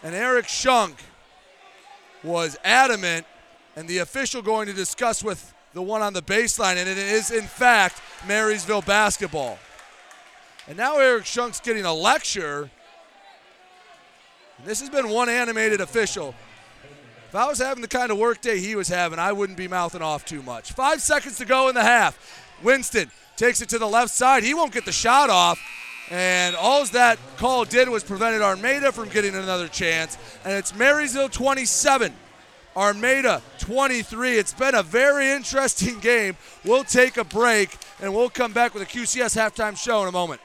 and Eric Schunk was adamant, and the official going to discuss with the one on the baseline, and it is, in fact, Marysville basketball. And now Eric Schunk's getting a lecture. This has been one animated official. If I was having the kind of work day he was having, I wouldn't be mouthing off too much. Five seconds to go in the half. Winston takes it to the left side. He won't get the shot off. And all that call did was prevented Armada from getting another chance. And it's Marysville twenty-seven, Armada twenty-three. It's been a very interesting game. We'll take a break, and we'll come back with a Q C S halftime show in a moment.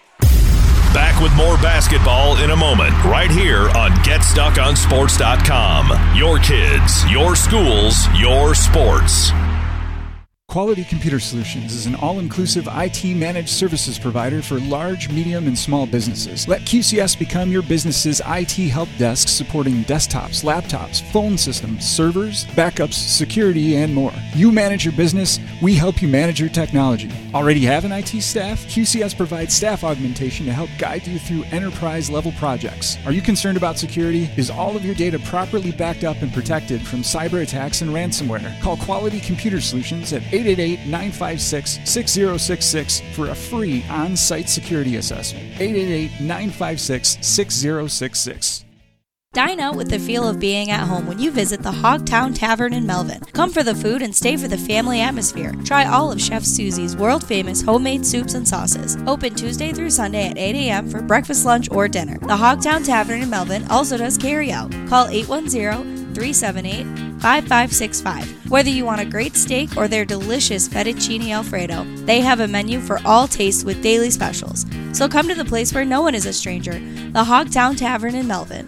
Back with more basketball in a moment, right here on Get Stuck On Sports dot com. Your kids, your schools, your sports. Quality Computer Solutions is an all-inclusive I T managed services provider for large, medium, and small businesses. Let Q C S become your business's I T help desk, supporting desktops, laptops, phone systems, servers, backups, security, and more. You manage your business, we help you manage your technology. Already have an I T staff? Q C S provides staff augmentation to help guide you through enterprise-level projects. Are you concerned about security? Is all of your data properly backed up and protected from cyber attacks and ransomware? Call Quality Computer Solutions at eight eight eight, nine five six, six zero six six for a free on-site security assessment. eight eight eight, nine five six, six zero six six. Dine out with the feel of being at home when you visit the Hogtown Tavern in Melvin. Come for the food and stay for the family atmosphere. Try all of Chef Susie's world-famous homemade soups and sauces. Open Tuesday through Sunday at eight a.m. for breakfast, lunch, or dinner. The Hogtown Tavern in Melvin also does carry-out. Call eight one zero, three seven eight, five five six five. Whether you want a great steak or their delicious fettuccine alfredo, they have a menu for all tastes with daily specials. So come to the place where no one is a stranger, the Hogtown Tavern in Melvin.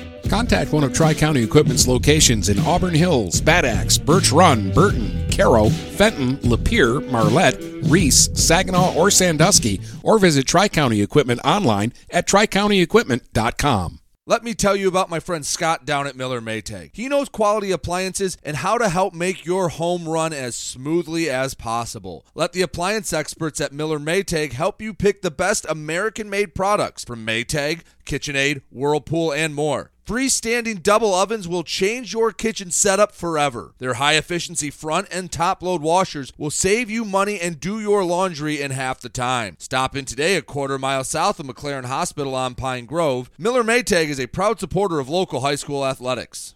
Contact one of Tri-County Equipment's locations in Auburn Hills, Bad Axe, Birch Run, Burton, Caro, Fenton, Lapeer, Marlette, Reese, Saginaw, or Sandusky, or visit Tri-County Equipment online at tri county equipment dot com. Let me tell you about my friend Scott down at Miller Maytag. He knows quality appliances and how to help make your home run as smoothly as possible. Let the appliance experts at Miller Maytag help you pick the best American-made products from Maytag, KitchenAid, Whirlpool, and more. Freestanding double ovens will change your kitchen setup forever. Their high-efficiency front and top-load washers will save you money and do your laundry in half the time. Stop in today a quarter mile south of McLaren Hospital on Pine Grove. Miller Maytag is a proud supporter of local high school athletics.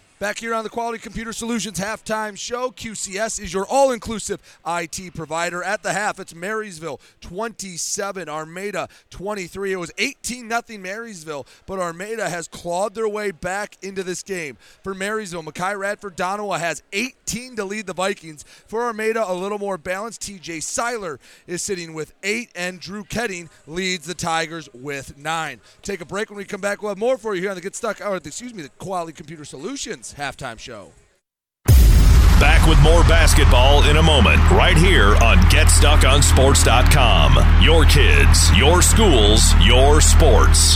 Back here on the Quality Computer Solutions Halftime Show, Q C S is your all-inclusive I T provider. At the half, it's Marysville twenty-seven, Armada twenty-three. It was eighteen nothing Marysville, but Armada has clawed their way back into this game. For Marysville, Mekhi Radford-Donawa has eighteen to lead the Vikings. For Armada, a little more balanced. T J Siler is sitting with eight, and Drew Ketting leads the Tigers with nine. Take a break. When we come back, we'll have more for you here on the Get Stuck, or excuse me, the Quality Computer Solutions Halftime Show. Back with more basketball in a moment, right here on Get Stuck On Sports dot com. Your kids, your schools, your sports.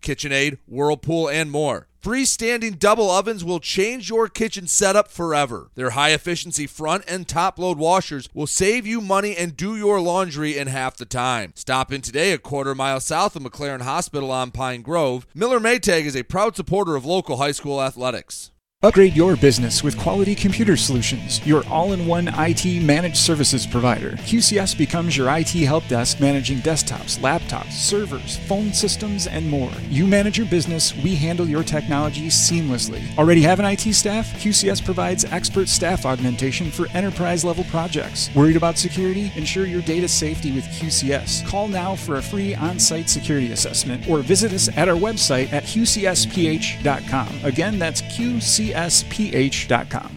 KitchenAid, Whirlpool, and more. Freestanding double ovens will change your kitchen setup forever. Their high-efficiency front and top-load washers will save you money and do your laundry in half the time. Stop in today a quarter mile south of McLaren Hospital on Pine Grove. Miller Maytag is a proud supporter of local high school athletics. Upgrade your business with Quality Computer Solutions, your all-in-one I T managed services provider. Q C S becomes your I T help desk, managing desktops, laptops, servers, phone systems, and more. You manage your business, we handle your technology seamlessly. Already have an I T staff? Q C S provides expert staff augmentation for enterprise-level projects. Worried about security? Ensure your data safety with Q C S. Call now for a free on-site security assessment or visit us at our website at Q C S P H dot com. Again, that's Q C S P H dot com. S P H dot com.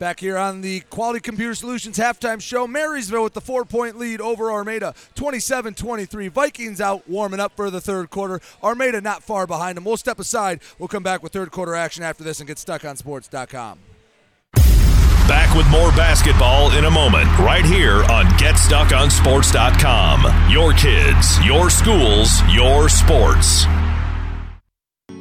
Back here on the Quality Computer Solutions halftime show, Marysville with the four-point lead over Armada, twenty-seven twenty-three. Vikings out, warming up for the third quarter. Armada not far behind them. We'll step aside. We'll come back with third-quarter action after this and Get Stuck On Sports dot com. Back with more basketball in a moment, right here on Get Stuck On Sports dot com. Your kids, your schools, your sports.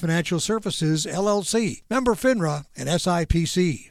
Financial Services, L L C. Member FINRA and S I P C.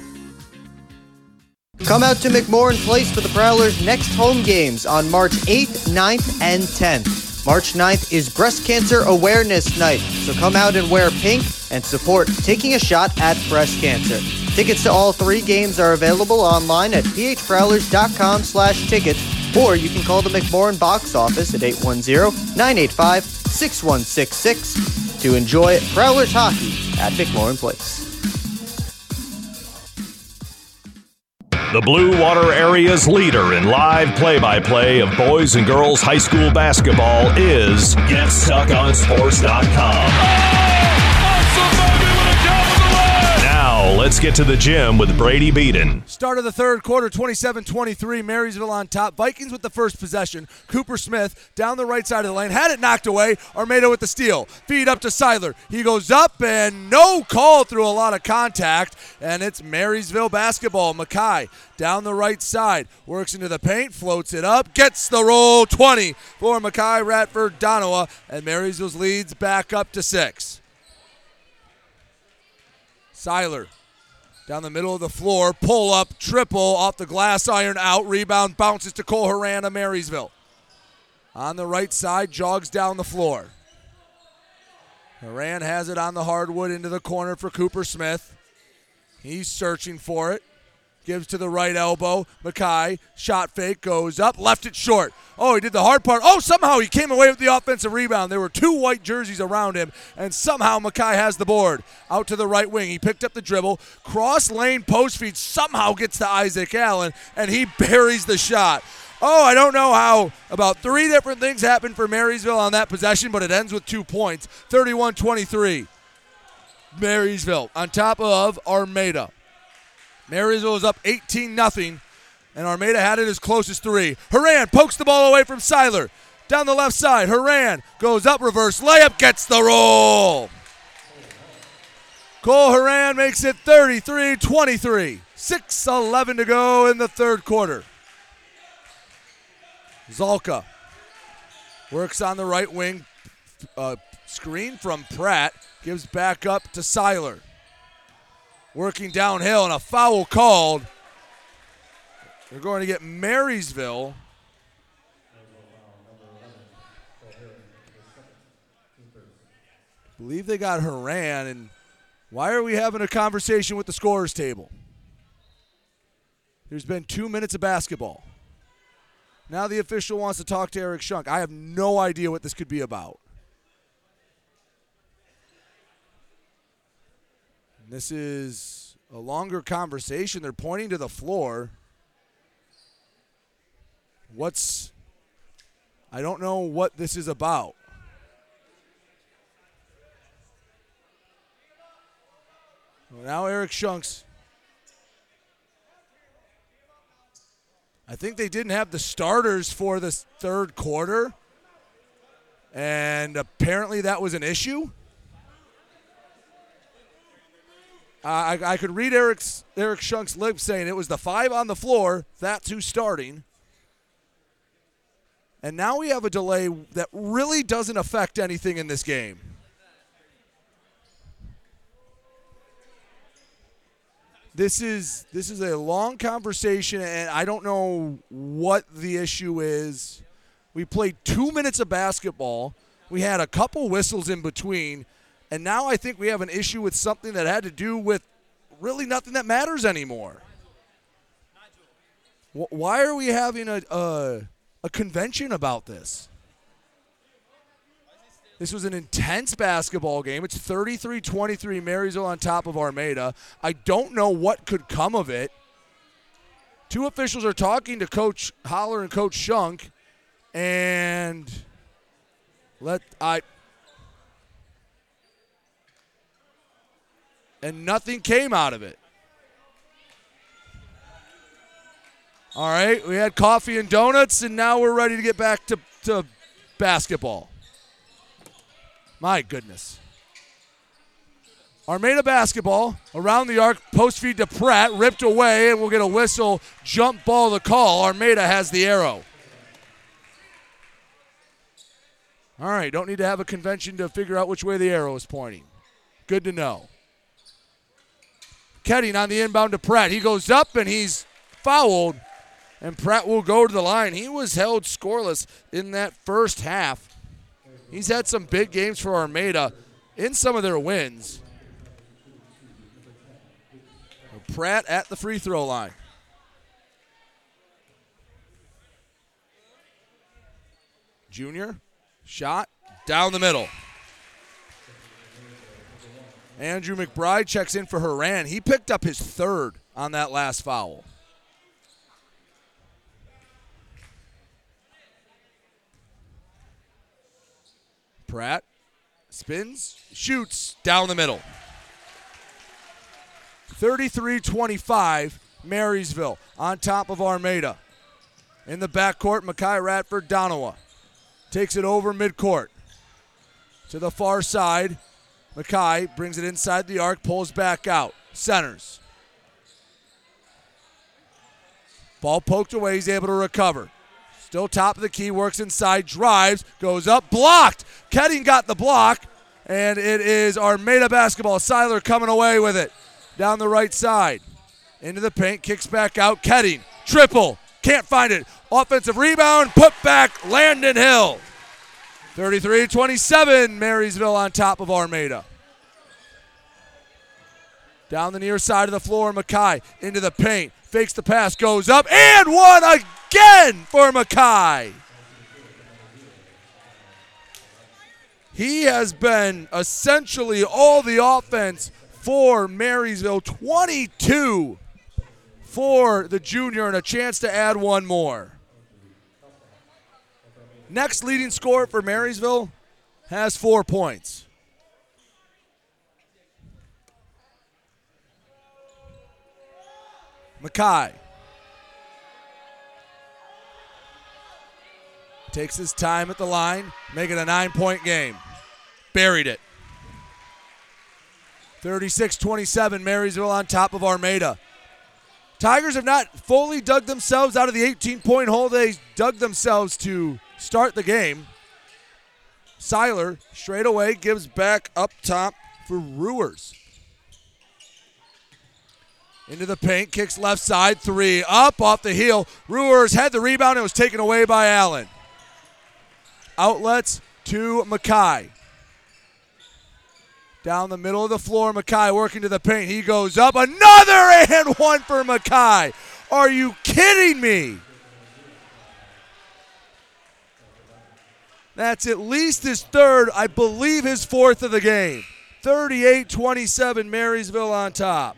Come out to McMoran Place for the Prowlers' next home games on March eighth, ninth, and tenth. March ninth is Breast Cancer Awareness Night, so come out and wear pink and support Taking a Shot at Breast Cancer. Tickets to all three games are available online at p h prowlers dot com slash tickets, or you can call the McMoran box office at eight one zero, nine eight five, six one six six to enjoy Prowlers hockey at McMoran Place. The Blue Water Area's leader in live play-by-play of boys and girls high school basketball is Get Stuck On Sports dot com. Oh, Let's get to the gym with Brady Beaton. Start of the third quarter, twenty-seven twenty-three, Marysville on top. Vikings with the first possession. Cooper Smith down the right side of the lane. Had it knocked away. Armada with the steal. Feed up to Siler. He goes up and no call through a lot of contact. And it's Marysville basketball. Mekhi down the right side. Works into the paint. Floats it up. Gets the roll. twenty for Mekhi Radford-Donawa. And Marysville's leads back up to six. Siler down the middle of the floor, pull up, triple, off the glass, iron out, rebound, bounces to Cole Horan of Marysville. On the right side, jogs down the floor. Horan has it on the hardwood into the corner for Cooper Smith. He's searching for it. Gives to the right elbow. Mekhi, shot fake, goes up, left it short. Oh, he did the hard part. Oh, somehow he came away with the offensive rebound. There were two white jerseys around him, and somehow Mekhi has the board. Out to the right wing. He picked up the dribble. Cross lane post feed somehow gets to Isaac Allen, and he buries the shot. Oh, I don't know how. About three different things happened for Marysville on that possession, but it ends with two points. thirty-one twenty-three. Marysville on top of Armada. Marysville is up eighteen nothing, and Armada had it as close as three. Horan pokes the ball away from Siler. Down the left side, Horan goes up, reverse layup, gets the roll. Cole Horan makes it thirty-three twenty-three. six eleven to go in the third quarter. Zalka works on the right wing. Uh, screen from Pratt, gives back up to Siler. Working downhill and a foul called. They're going to get Marysville. I believe they got Horan. And why are we having a conversation with the scorers table? There's been two minutes of basketball. Now the official wants to talk to Eric Schunk. I have no idea what this could be about. This is a longer conversation. They're pointing to the floor. What's, I don't know what this is about. Well, now Eric Shunk's. I think they didn't have the starters for this third quarter. And apparently that was an issue. Uh, I, I could read Eric's, Eric Shunk's lips saying it was the five on the floor, that's who's starting. And now we have a delay that really doesn't affect anything in this game. This is this is a long conversation, and I don't know what the issue is. We played two minutes of basketball. We had a couple whistles in between. And now I think we have an issue with something that had to do with really nothing that matters anymore. Why are we having a a, a convention about this? This was an intense basketball game. It's thirty-three twenty-three, Marysville on top of Armada. I don't know what could come of it. Two officials are talking to Coach Holler and Coach Schunk, and let I... and nothing came out of it. All right, we had coffee and donuts, and now we're ready to get back to, to basketball. My goodness. Armada basketball, around the arc, post feed to Pratt, ripped away, and we'll get a whistle, jump ball to call. Armada has the arrow. All right, don't need to have a convention to figure out which way the arrow is pointing. Good to know. Ketting on the inbound to Pratt. He goes up and he's fouled, and Pratt will go to the line. He was held scoreless in that first half. He's had some big games for Armada in some of their wins. Pratt at the free throw line. Junior, shot down the middle. Andrew McBride checks in for Horan. He picked up his third on that last foul. Pratt spins, shoots down the middle. thirty-three twenty-five, Marysville on top of Armada. In the backcourt, Mekhi Radford-Donawa takes it over midcourt. To the far side, Mekhi brings it inside the arc, pulls back out, centers. Ball poked away, he's able to recover. Still top of the key, works inside, drives, goes up, blocked. Ketting got the block, and it is Armada basketball. Siler coming away with it down the right side. Into the paint, kicks back out, Ketting, triple, can't find it. Offensive rebound, put back, Landon Hill. thirty-three twenty-seven, Marysville on top of Armada. Down the near side of the floor, Mekhi into the paint. Fakes the pass, goes up, and one again for Mekhi. He has been essentially all the offense for Marysville, twenty-two for the junior, and a chance to add one more. Next leading scorer for Marysville has four points. Mekhi takes his time at the line, making a nine-point game. Buried it. thirty-six twenty-seven, Marysville on top of Armada. Tigers have not fully dug themselves out of the eighteen-point hole they dug themselves to start the game. Siler straight away gives back up top for Ruers. Into the paint, kicks left side, three up, off the heel. Ruers had the rebound, it was taken away by Allen. Outlets to Mekhi. Down the middle of the floor, Mekhi working to the paint. He goes up, another and one for Mekhi. Are you kidding me? That's at least his third, I believe his fourth of the game. thirty-eight twenty-seven, Marysville on top.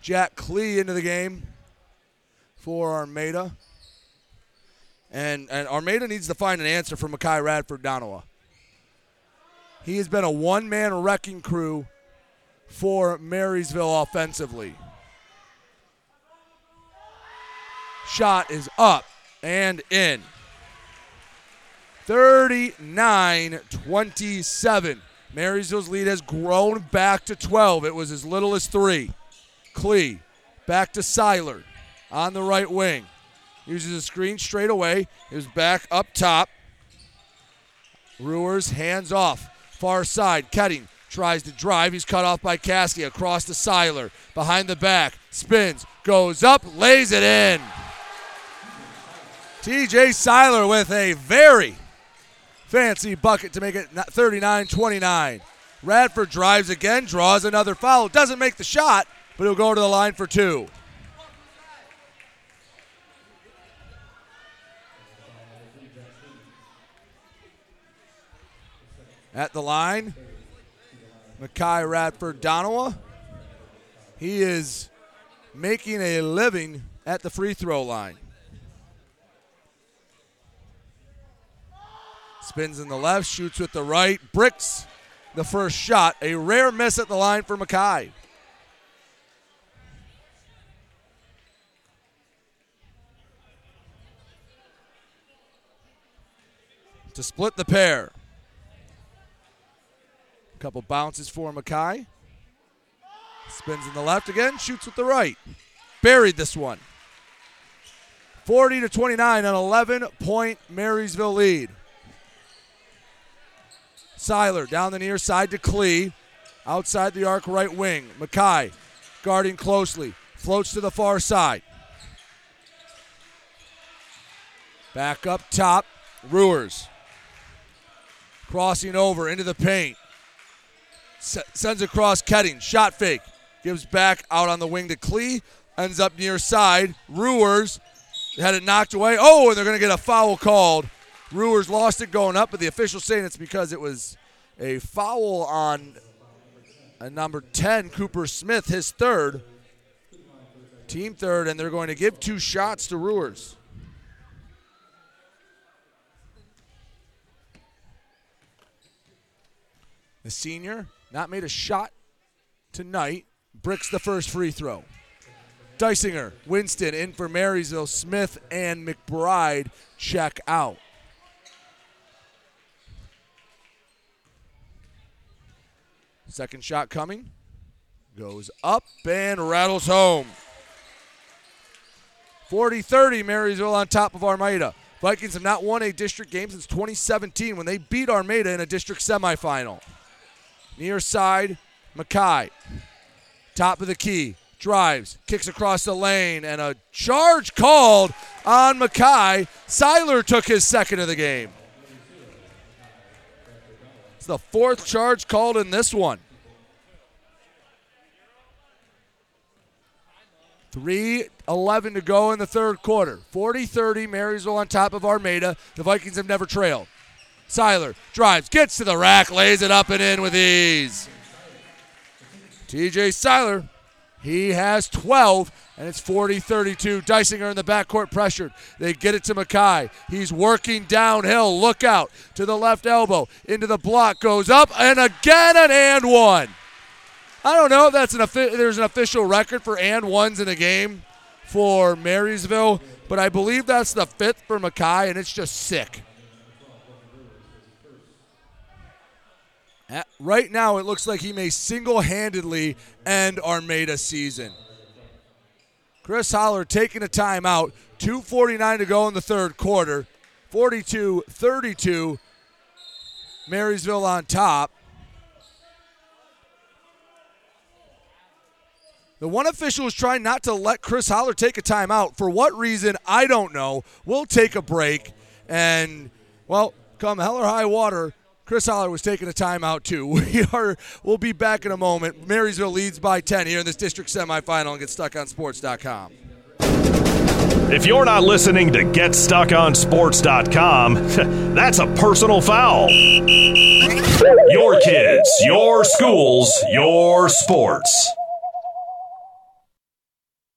Jack Klee into the game for Armada. And, and Armada needs to find an answer for Mekhi Radford-Donawa. He has been a one-man wrecking crew for Marysville offensively. Shot is up and in. thirty-nine twenty-seven. Marysville's lead has grown back to twelve. It was as little as three. Klee back to Siler on the right wing. Uses a screen straight away. His back up top. Ruers hands off. Far side. Ketting tries to drive. He's cut off by Kasky. Across to Siler. Behind the back. Spins. Goes up. Lays it in. T J Siler with a very fancy bucket to make it thirty-nine twenty-nine. Radford drives again. Draws another foul. Doesn't make the shot, but he'll go to the line for two. At the line, Mekhi Radford-Donawa. He is making a living at the free throw line. Spins in the left, shoots with the right, bricks the first shot. A rare miss at the line for Mekhi. To split the pair. A couple bounces for Mekhi. Spins in the left again, shoots with the right. Buried this one. forty to twenty-nine, an eleven-point Marysville lead. Siler down the near side to Klee. Outside the arc right wing. Mekhi guarding closely. Floats to the far side. Back up top, Ruers. Crossing over into the paint. S- sends across Ketting. Shot fake. Gives back out on the wing to Klee. Ends up near side. Ruers had it knocked away. Oh, and they're going to get a foul called. Ruers lost it going up, but the official's saying it's because it was a foul on a number ten, Cooper Smith, his third. Team third, and they're going to give two shots to Ruers. The senior not made a shot tonight. Bricks the first free throw. Dysinger, Winston in for Marysville. Smith and McBride check out. Second shot coming. Goes up and rattles home. forty thirty, Marysville on top of Armada. Vikings have not won a district game since twenty seventeen when they beat Armada in a district semifinal. Near side, Mackay. Top of the key, drives, kicks across the lane, and a charge called on Mackay. Siler took his second of the game. It's the fourth charge called in this one. three eleven to go in the third quarter. forty thirty, Marysville on top of Armada. The Vikings have never trailed. Siler drives, gets to the rack, lays it up and in with ease. T J Siler, he has twelve, and it's forty thirty-two. Dysinger in the backcourt pressured. They get it to Mackay. He's working downhill. Look out to the left elbow. Into the block, goes up, and again an and one. I don't know if that's an offi- there's an official record for and ones in a game for Marysville, but I believe that's the fifth for Mackay, and it's just sick. At, right now, it looks like he may single-handedly end Armada season. Chris Holler taking a timeout. two forty-nine to go in the third quarter. forty-two thirty-two. Marysville on top. The one official is trying not to let Chris Holler take a timeout. For what reason, I don't know. We'll take a break. And, well, come hell or high water, Chris Holler was taking a timeout too. We are, we'll be back in a moment. Marysville leads by ten here in this district semifinal on Get Stuck On Sports dot com. If you're not listening to Get Stuck On Sports dot com, that's a personal foul. Your kids, your schools, your sports.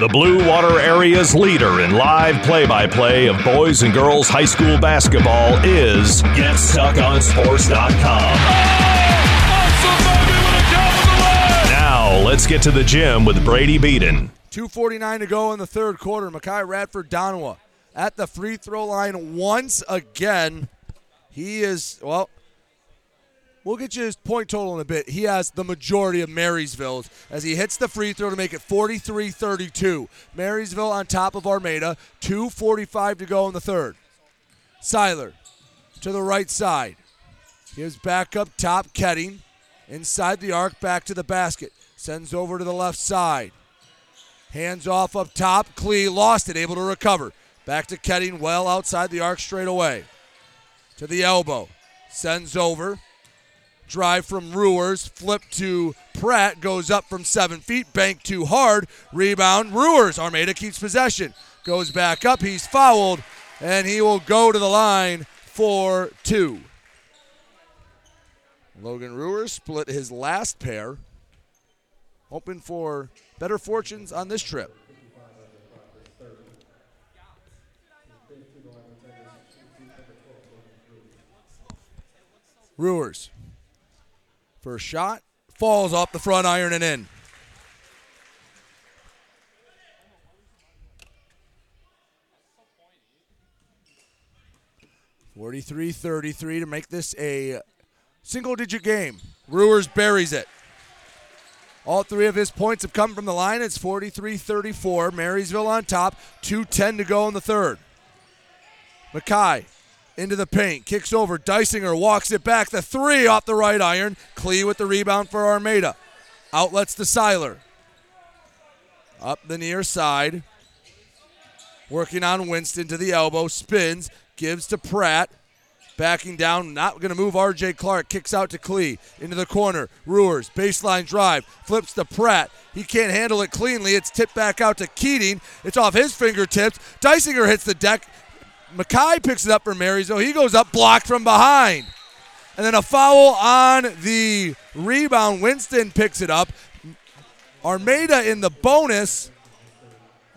The Blue Water Area's leader in live play-by-play of boys and girls high school basketball is Get Stuck On Sports dot com. Oh, now let's get to the gym with Brady Beaton. two forty-nine to go in the third quarter. Mekhi Radford-Donawa at the free throw line once again. He is, well, we'll get you his point total in a bit. He has the majority of Marysville's as he hits the free throw to make it forty-three thirty-two. Marysville on top of Armada, two forty-five to go in the third. Siler to the right side. Gives back up top, Ketting. Inside the arc, back to the basket. Sends over to the left side. Hands off up top. Klee lost it, able to recover. Back to Ketting, well outside the arc straight away. To the elbow. Sends over. Drive from Ruers, flip to Pratt, goes up from seven feet, banked too hard, rebound, Ruers. Armada keeps possession, goes back up, he's fouled, and he will go to the line for two. Logan Ruers split his last pair, hoping for better fortunes on this trip. Ruers. First shot, falls off the front iron and in. forty-three thirty-three to make this a single-digit game. Ruers buries it. All three of his points have come from the line. It's forty-three thirty-four. Marysville on top, two ten to go in the third. Mackay. Into the paint, kicks over, Dysinger walks it back, the three off the right iron, Klee with the rebound for Armada. Outlets to Siler. Up the near side, working on Winston to the elbow, spins, gives to Pratt, Backing down, not going to move R J. Clark. Kicks out to Klee. Into the corner. Ruers, baseline drive. Flips to Pratt. He can't handle it cleanly. It's tipped back out to Keating. It's off his fingertips. Dysinger hits the deck. Mackay picks it up for Marysville. He goes up, blocked from behind. And then a foul on the rebound. Winston picks it up. Armada in the bonus.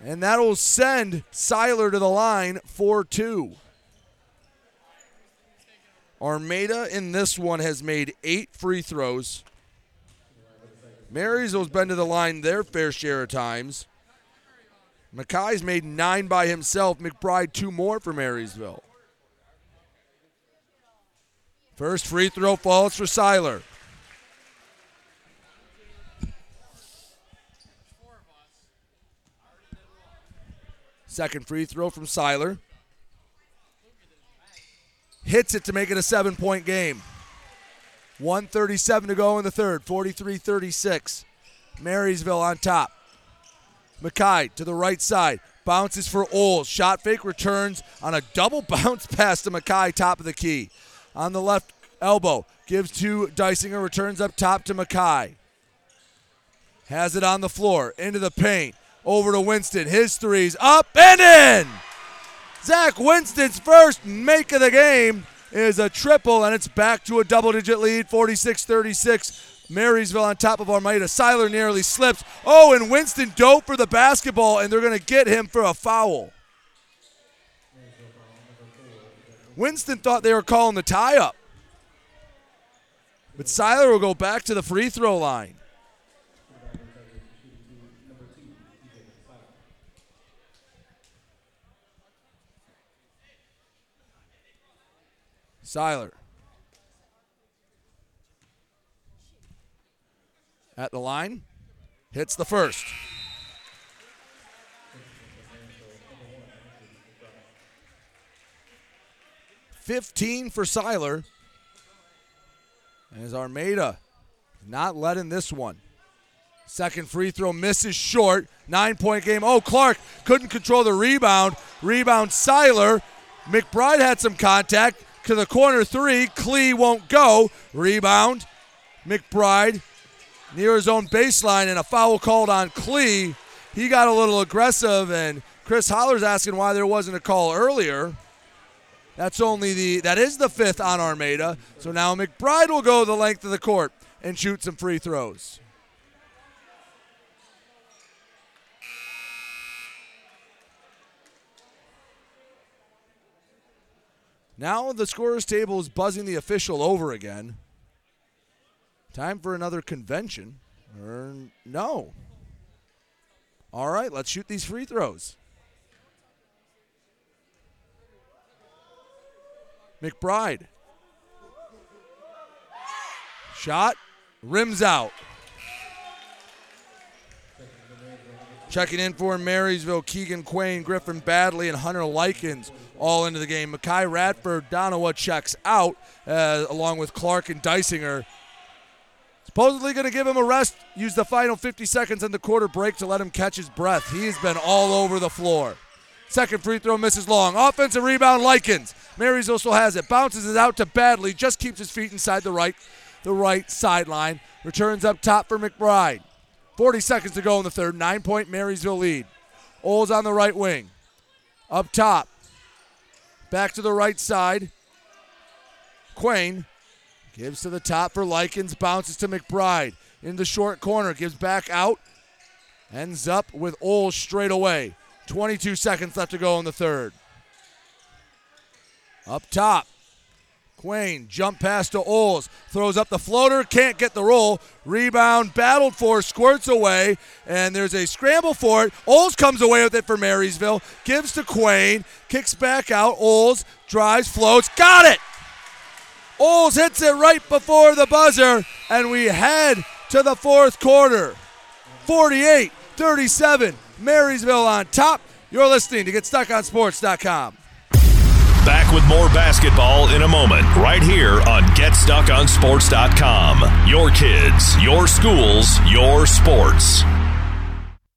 And that will send Siler to the line four two. Armada in this one has made eight free throws. Marysville's been to the line their fair share of times. Mackay's made nine by himself. McBride two more for Marysville. First free throw falls for Siler. Second free throw from Siler. Hits it to make it a seven-point game. one thirty-seven to go in the third, forty-three thirty-six. Marysville on top. Mackay to the right side. Bounces for Oles. Shot fake returns on a double bounce pass to Mackay, top of the key. On the left elbow, gives to Dysinger, returns up top to Mackay. Has it on the floor, into the paint. Over to Winston, his threes up and in! Zach Winston's first make of the game is a triple, and it's back to a double-digit lead, forty-six thirty-six. Marysville on top of Armada. Siler nearly slips. Oh, and Winston dove for the basketball, and they're going to get him for a foul. Winston thought they were calling the tie-up. But Siler will go back to the free throw line. Siler at the line, hits the first. fifteen for Siler. As Armada not letting this one. Second free throw misses short. Nine-point game. Oh, Clark couldn't control the rebound. Rebound Siler. McBride had some contact. To the corner three, Klee won't go. Rebound, McBride near his own baseline, and a foul called on Klee. He got a little aggressive, and Chris Holler's asking why there wasn't a call earlier. That's only the, that is the fifth on Armada. So now McBride will go the length of the court and shoot some free throws. Now the scorer's table is buzzing the official over again. Time for another convention. Or no. All right, let's shoot these free throws. McBride. Shot, rims out. Checking in for Marysville, Keegan Quayne, Griffin Badley, and Hunter Likens all into the game. Mekhi Radford-Donawa checks out, uh, along with Clark and Dysinger. Supposedly going to give him a rest, use the final fifty seconds in the quarter break to let him catch his breath. He's been all over the floor. Second free throw misses long. Offensive rebound, Likens. Marysville still has it. Bounces it out to Badley. Just keeps his feet inside the right, the right sideline. Returns up top for McBride. forty seconds to go in the third. Nine-point Marysville lead. Oles on the right wing. Up top. Back to the right side. Quayne gives to the top for Likens. Bounces to McBride. In the short corner. Gives back out. Ends up with Oles straight away. twenty-two seconds left to go in the third. Up top. Quayne, jump pass to Oles, throws up the floater, can't get the roll, rebound, battled for, squirts away, and there's a scramble for it. Oles comes away with it for Marysville, gives to Quayne, kicks back out, Oles drives, floats, got it! Oles hits it right before the buzzer, and we head to the fourth quarter. forty-eight thirty-seven, Marysville on top. You're listening to Get Stuck On Sports dot com. Back with more basketball in a moment, right here on Get Stuck On Sports dot com. Your kids, your schools, your sports.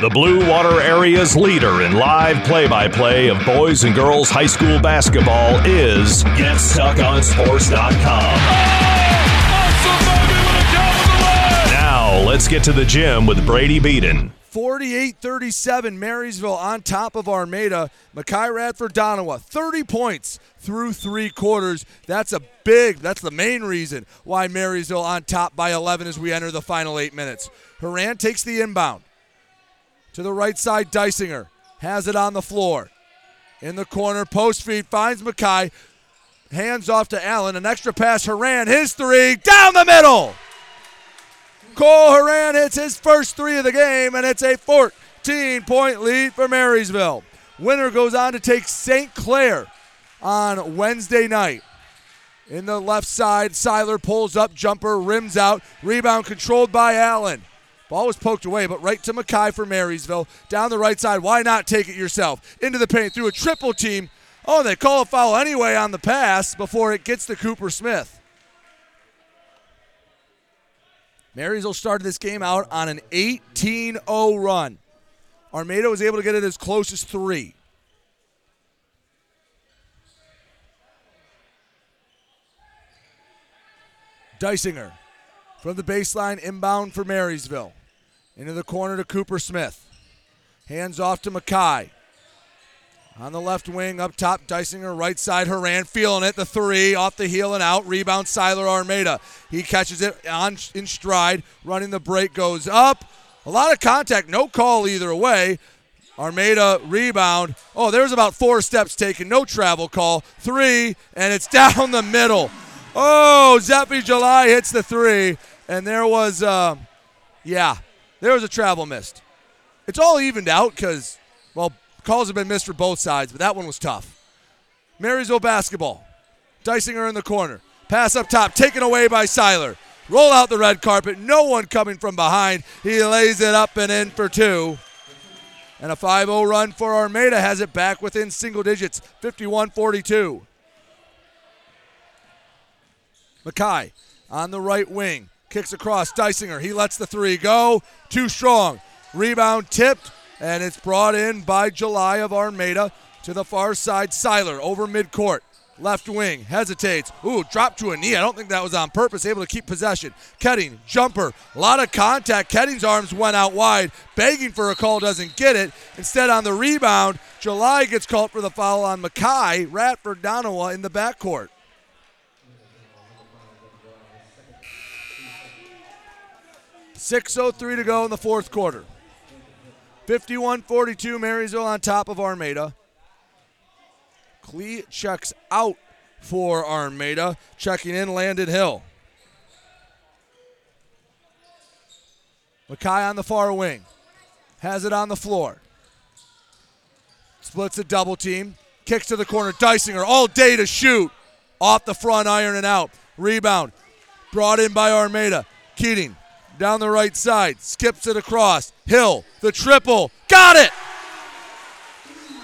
The Blue Water Area's leader in live play-by-play of boys and girls high school basketball is Get Stuck On Sports dot com. Oh, now let's get to the gym with Brady Beaton. forty-eight thirty-seven, Marysville on top of Armada. Mekhi Radford-Donawa, thirty points through three quarters. That's a big, that's the main reason why Marysville on top by eleven as we enter the final eight minutes. Horan takes the inbound. To the right side, Dysinger has it on the floor. In the corner, post feed, finds Mekhi. Hands off to Allen, an extra pass, Horan, his three, down the middle! Cole Horan hits his first three of the game, and it's a fourteen-point lead for Marysville. Winner goes on to take Saint Clair on Wednesday night. In the left side, Siler pulls up, jumper, rims out, rebound controlled by Allen. Ball was poked away, but right to Mekhi for Marysville. Down the right side, why not take it yourself? Into the paint, through a triple team. Oh, they call a foul anyway on the pass before it gets to Cooper Smith. Marysville started this game out on an eighteen oh run. Armada was able to get it as close as three. Dysinger from the baseline, inbound for Marysville. Into the corner to Cooper Smith. Hands off to Mekhi. On the left wing, up top, Dysinger, right side, Horan feeling it. The three, off the heel and out. Rebound, Siler, Armada. He catches it on in stride, running the break, goes up. A lot of contact, no call either way. Armada, rebound. Oh, there's about four steps taken, no travel call. Three, and it's down the middle. Oh, Zeffy July hits the three, and there was, uh, yeah, there was a travel missed. It's all evened out because, well, calls have been missed for both sides, but that one was tough. Marysville basketball. Dysinger in the corner. Pass up top, taken away by Siler. Roll out the red carpet. No one coming from behind. He lays it up and in for two. And a five oh run for Armada has it back within single digits, fifty-one forty-two. Mekhi on the right wing. Kicks across. Dysinger. He lets the three go. Too strong. Rebound tipped, and it's brought in by July of Armada to the far side. Siler over midcourt. Left wing. Hesitates. Ooh, dropped to a knee. I don't think that was on purpose. Able to keep possession. Ketting. Jumper. A lot of contact. Ketting's arms went out wide. Begging for a call. Doesn't get it. Instead on the rebound, July gets called for the foul on Mekhi Radford-Donawa in the backcourt. six oh three to go in the fourth quarter. fifty-one forty-two, Marysville on top of Armada. Klee checks out for Armada. Checking in, Landon Hill. Mekhi on the far wing. Has it on the floor. Splits a double team. Kicks to the corner. Dysinger all day to shoot. Off the front iron and out. Rebound. Brought in by Armada. Keating. Down the right side, skips it across. Hill, the triple, got it!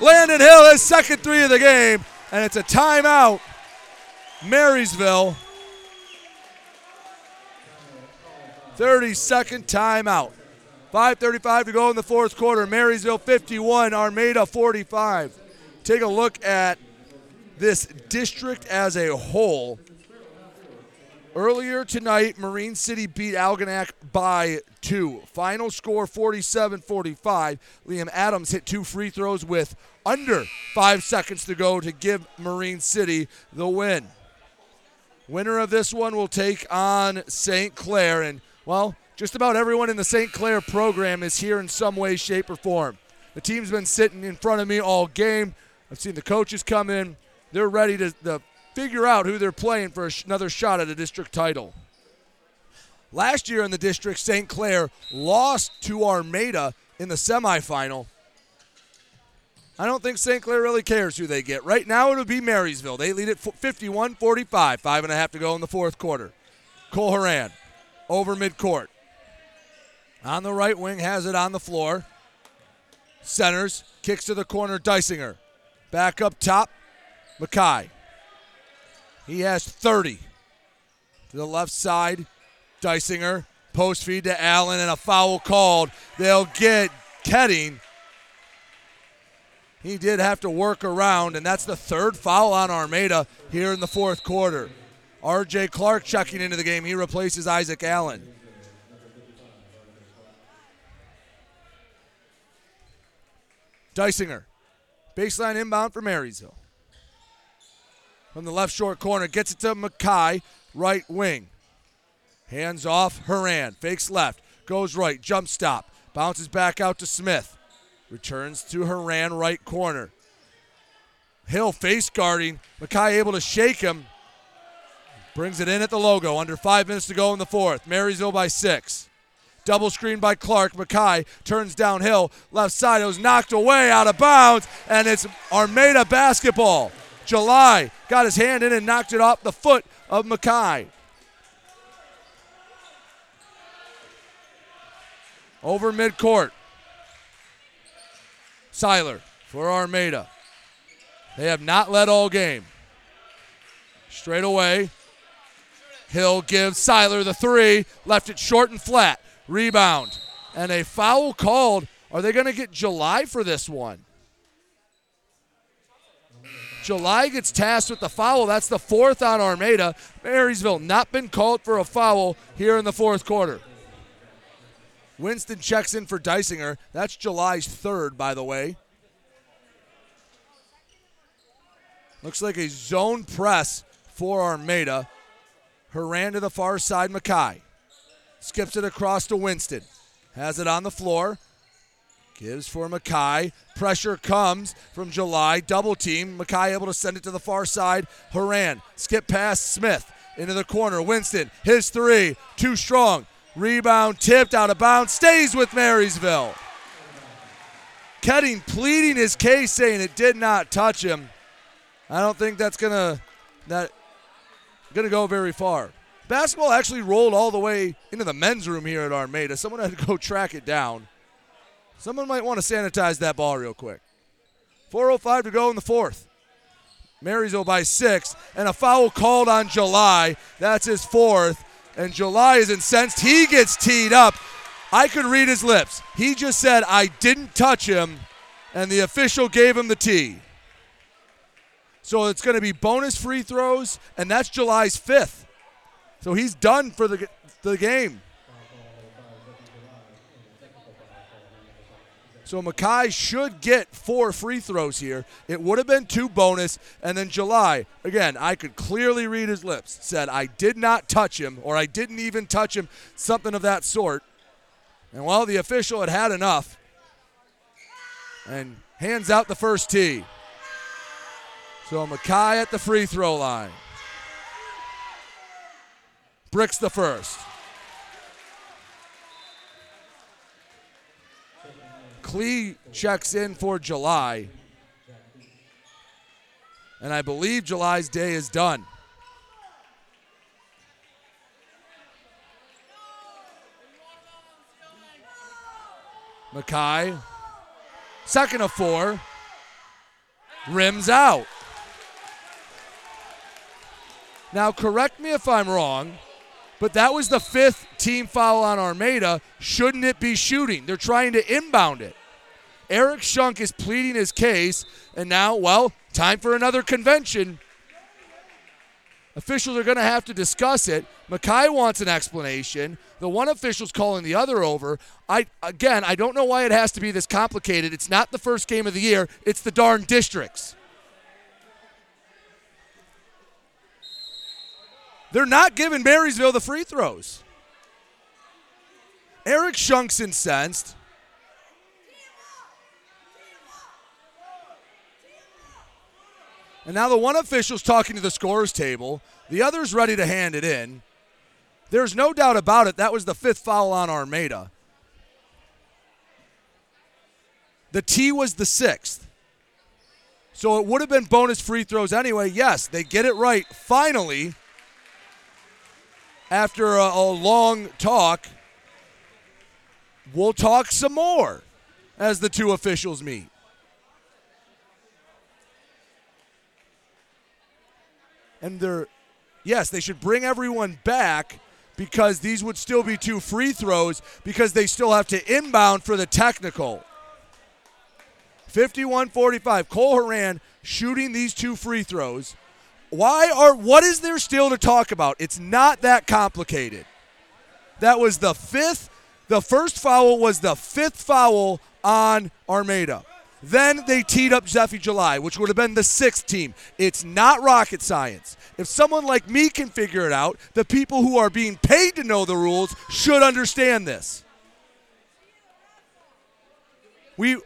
Landon Hill, his second three of the game, and it's a timeout. Marysville, thirty-second timeout. five thirty-five to go in the fourth quarter. Marysville fifty-one, Armada forty-five. Take a look at this district as a whole. Earlier tonight, Marine City beat Algonac by two. Final score, forty-seven forty-five. Liam Adams hit two free throws with under five seconds to go to give Marine City the win. Winner of this one will take on Saint Clair. And, well, just about everyone in the Saint Clair program is here in some way, shape, or form. The team's been sitting in front of me all game. I've seen the coaches come in. They're ready to the figure out who they're playing for another shot at a district title. Last year in the district, Saint Clair lost to Armada in the semifinal. I don't think Saint Clair really cares who they get. Right now it'll be Marysville. They lead at fifty-one forty-five. Five and a half to go in the fourth quarter. Cole Horan over midcourt. On the right wing, has it on the floor. Centers, kicks to the corner, Dysinger. Back up top, Mekhi. He has thirty. To the left side, Dysinger. Post feed to Allen and a foul called. They'll get Ketting. He did have to work around, and that's the third foul on Armada here in the fourth quarter. R J. Clark checking into the game. He replaces Isaac Allen. Dysinger, baseline inbound for Marysville. From the left short corner, gets it to Mekhi, right wing. Hands off, Horan, fakes left, goes right, jump stop, bounces back out to Smith. Returns to Horan, right corner. Hill face guarding. Mekhi able to shake him. Brings it in at the logo. Under five minutes to go in the fourth. Marysville by six. Double screen by Clark. Mekhi turns down Hill. Left side. It was knocked away out of bounds. And it's Armada basketball. July got his hand in and knocked it off the foot of Mekhi. Over midcourt. Siler for Armada. They have not led all game. Straight away, Hill gives Siler the three, left it short and flat. Rebound. And a foul called. Are they going to get July for this one? July gets tasked with the foul. That's the fourth on Armada. Marysville not been called for a foul here in the fourth quarter. Winston checks in for Dysinger. That's July's third, by the way. Looks like a zone press for Armada. Horan to the far side, Mekhi. Skips it across to Winston. Has it on the floor. Gives for Mekhi. Pressure comes from July. Double team. Mekhi able to send it to the far side. Horan. Skip past Smith. Into the corner. Winston. His three. Too strong. Rebound tipped out of bounds, stays with Marysville. Ketting pleading his case, saying it did not touch him. I don't think that's gonna that gonna go very far. Basketball actually rolled all the way into the men's room here at Armada. Someone had to go track it down. Someone might want to sanitize that ball real quick. four oh five to go in the fourth. Marysville by six, and a foul called on July. That's his fourth. And July is incensed. He gets teed up. I could read his lips. He just said, I didn't touch him, and the official gave him the tee. So it's going to be bonus free throws, and that's July's fifth. So he's done for the, the game. So Mekhi should get four free throws here. It would have been two bonus, and then July, again, I could clearly read his lips, said, I did not touch him, or I didn't even touch him, something of that sort. And, well, the official had had enough and hands out the first tee. So Mekhi at the free throw line. Bricks the first. Klee checks in for July. And I believe July's day is done. Mekhi, second of four, rims out. Now, correct me if I'm wrong, but that was the fifth team foul on Armada. Shouldn't it be shooting? They're trying to inbound it. Eric Schunk is pleading his case, and now, well, time for another convention. Officials are going to have to discuss it. Mekhi wants an explanation. The one official's calling the other over. I Again, I don't know why it has to be this complicated. It's not the first game of the year. It's the darn districts. They're not giving Marysville the free throws. Eric Shunk's incensed. And now the one official's talking to the scorer's table. The other's ready to hand it in. There's no doubt about it, that was the fifth foul on Armada. The T was the sixth. So it would have been bonus free throws anyway. Yes, they get it right finally after a, a long talk. We'll talk some more as the two officials meet. And they're, yes, they should bring everyone back because these would still be two free throws because they still have to inbound for the technical. fifty-one forty-five, Cole Horan shooting these two free throws. Why are, what is there still to talk about? It's not that complicated. That was the fifth, the first foul was the fifth foul on Armada. Then they teed up Zeffy July, which would have been the sixth team. It's not rocket science. If someone like me can figure it out, the people who are being paid to know the rules should understand this. We,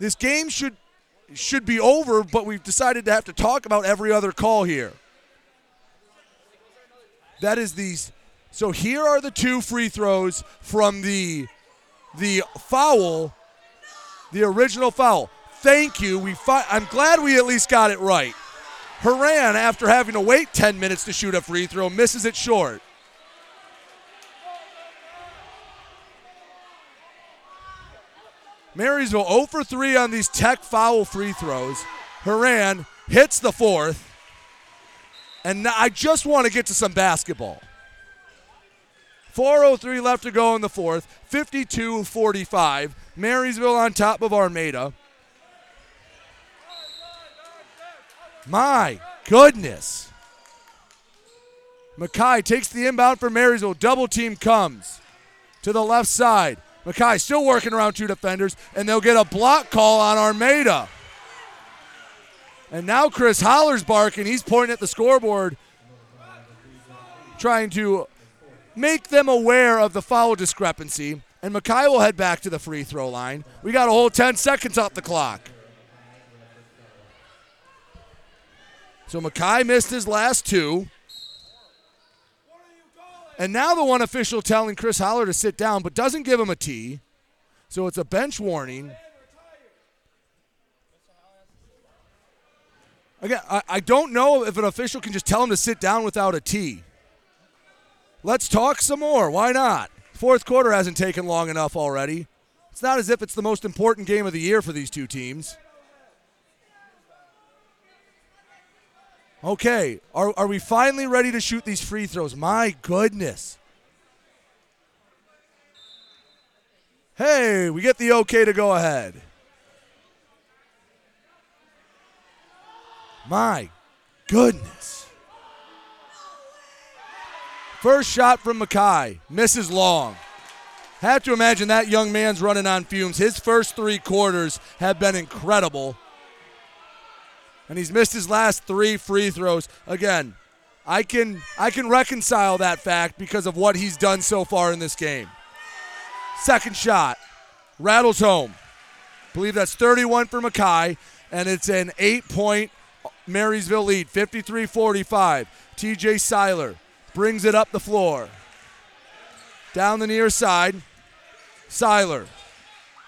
this game should should be over, but we've decided to have to talk about every other call here. That is these. So here are the two free throws from the the foul. The original foul. Thank you. We fi- I'm glad we at least got it right. Horan, after having to wait ten minutes to shoot a free throw, misses it short. Marysville zero for three on these tech foul free throws. Horan hits the fourth. And I just want to get to some basketball. four oh three left to go in the fourth, fifty-two forty-five. Marysville on top of Armada. My goodness. Mekhi takes the inbound for Marysville. Double team comes to the left side. Mekhi still working around two defenders, and they'll get a block call on Armada. And now Chris Holler's barking. He's pointing at the scoreboard, trying to make them aware of the foul discrepancy, and Mekhi will head back to the free throw line. We got a whole ten seconds off the clock. So Mekhi missed his last two. And now the one official telling Chris Holler to sit down, but doesn't give him a tee. So it's a bench warning. Again, I, I don't know if an official can just tell him to sit down without a tee. Let's talk some more. Why not? Fourth quarter hasn't taken long enough already. It's not as if it's the most important game of the year for these two teams. Okay, are, are we finally ready to shoot these free throws? My goodness. Hey, we get the okay to go ahead. My goodness. First shot from Mekhi, misses long. Have to imagine that young man's running on fumes. His first three quarters have been incredible. And he's missed his last three free throws. Again, I can I can reconcile that fact because of what he's done so far in this game. Second shot, rattles home. I believe that's thirty-one for Mekhi, and it's an eight-point Marysville lead, fifty-three forty-five. T J Siler brings it up the floor. Down the near side, Siler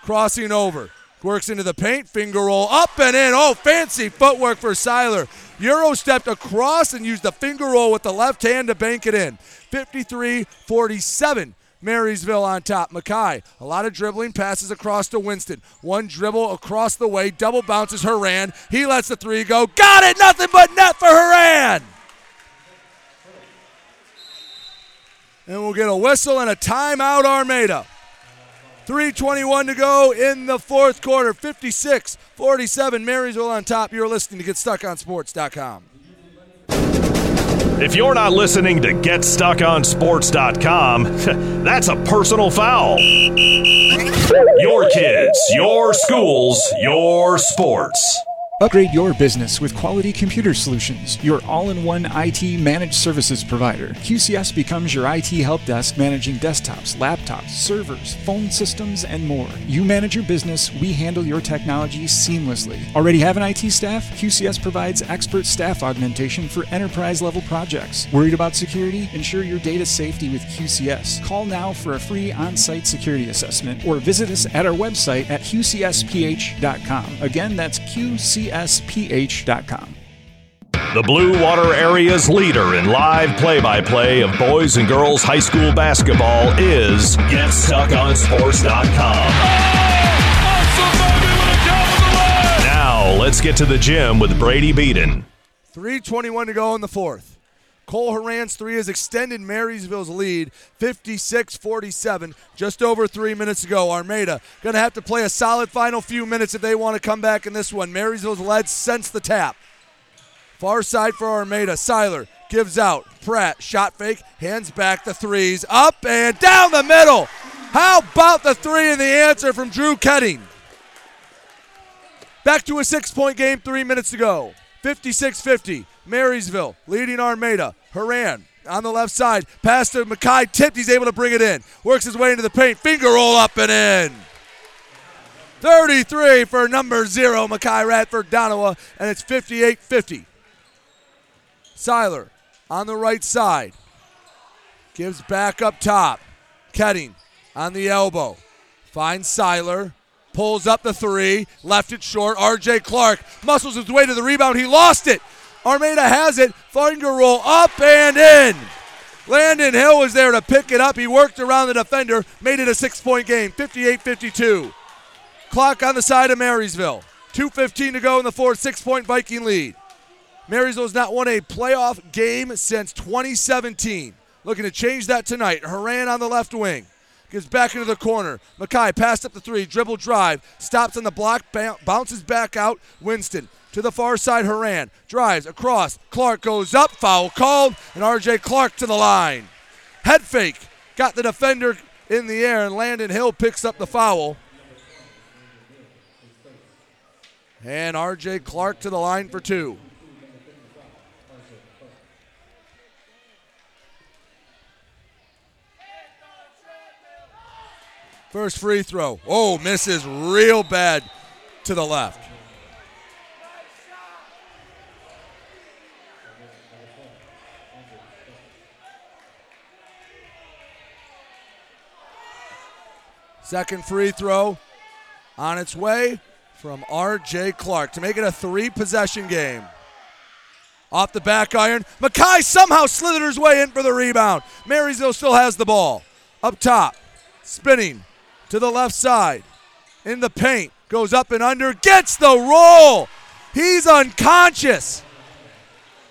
crossing over. Works into the paint, finger roll, up and in. Oh, fancy footwork for Siler. Euro stepped across and used the finger roll with the left hand to bank it in. fifty-three forty-seven, Marysville on top. Mekhi, a lot of dribbling, passes across to Winston. One dribble across the way, double bounces Horan. He lets the three go. Got it, nothing but net for Horan. And we'll get a whistle and a timeout, Armada. three twenty-one to go in the fourth quarter. fifty-six forty-seven, Marysville on top. You're listening to Get Stuck On Sports dot com. If you're not listening to Get Stuck On Sports dot com, that's a personal foul. Your kids, your schools, your sports. Upgrade your business with Quality Computer Solutions, your all-in-one I T managed services provider. Q C S becomes your I T help desk, managing desktops, laptops, servers, phone systems, and more. You manage your business, we handle your technology seamlessly. Already have an I T staff? Q C S provides expert staff augmentation for enterprise-level projects. Worried about security? Ensure your data safety with Q C S. Call now for a free on-site security assessment or visit us at our website at Q C S P H dot com. Again, that's Q C S P H dot com. S P H dot com. The Blue Water Area's leader in live play-by-play of boys and girls high school basketball is Get Stuck On Sports dot com. Oh, now let's get to the gym with Brady Beaton. three twenty-one to go in the fourth. Cole Horan's three has extended Marysville's lead, fifty-six forty-seven. Just over three minutes to go. Armada going to have to play a solid final few minutes if they want to come back in this one. Marysville's led since the tap. Far side for Armada. Siler gives out. Pratt, shot fake, hands back the threes. Up and down the middle. How about the three and the answer from Drew Ketting? Back to a six-point game, three minutes to go. fifty-six fifty. Marysville leading Armada. Horan on the left side. Pass to McKay. Tipped. He's able to bring it in. Works his way into the paint. Finger roll up and in. thirty-three for number zero, Mekhi Radford-Donawa, and it's fifty-eight fifty. Siler on the right side. Gives back up top. Ketting on the elbow. Finds Siler. Pulls up the three, left it short. R J. Clark muscles his way to the rebound. He lost it. Armada has it. Finger roll up and in. Landon Hill was there to pick it up. He worked around the defender, made it a six-point game, fifty-eight fifty-two. Clock on the side of Marysville. two fifteen to go in the fourth, six-point Viking lead. Marysville's not won a playoff game since twenty seventeen. Looking to change that tonight. Horan on the left wing. Gives back into the corner. Mekhi passed up the three, dribble drive, stops on the block, ba- bounces back out. Winston to the far side, Horan drives across. Clark goes up, foul called, and R J. Clark to the line. Head fake, got the defender in the air, and Landon Hill picks up the foul. And R J. Clark to the line for two. First free throw. Oh, misses real bad to the left. Second free throw on its way from R J. Clark to make it a three-possession game. Off the back iron. Mekhi somehow slithered his way in for the rebound. Marysville still has the ball. Up top, spinning. To the left side, in the paint, goes up and under, gets the roll. He's unconscious.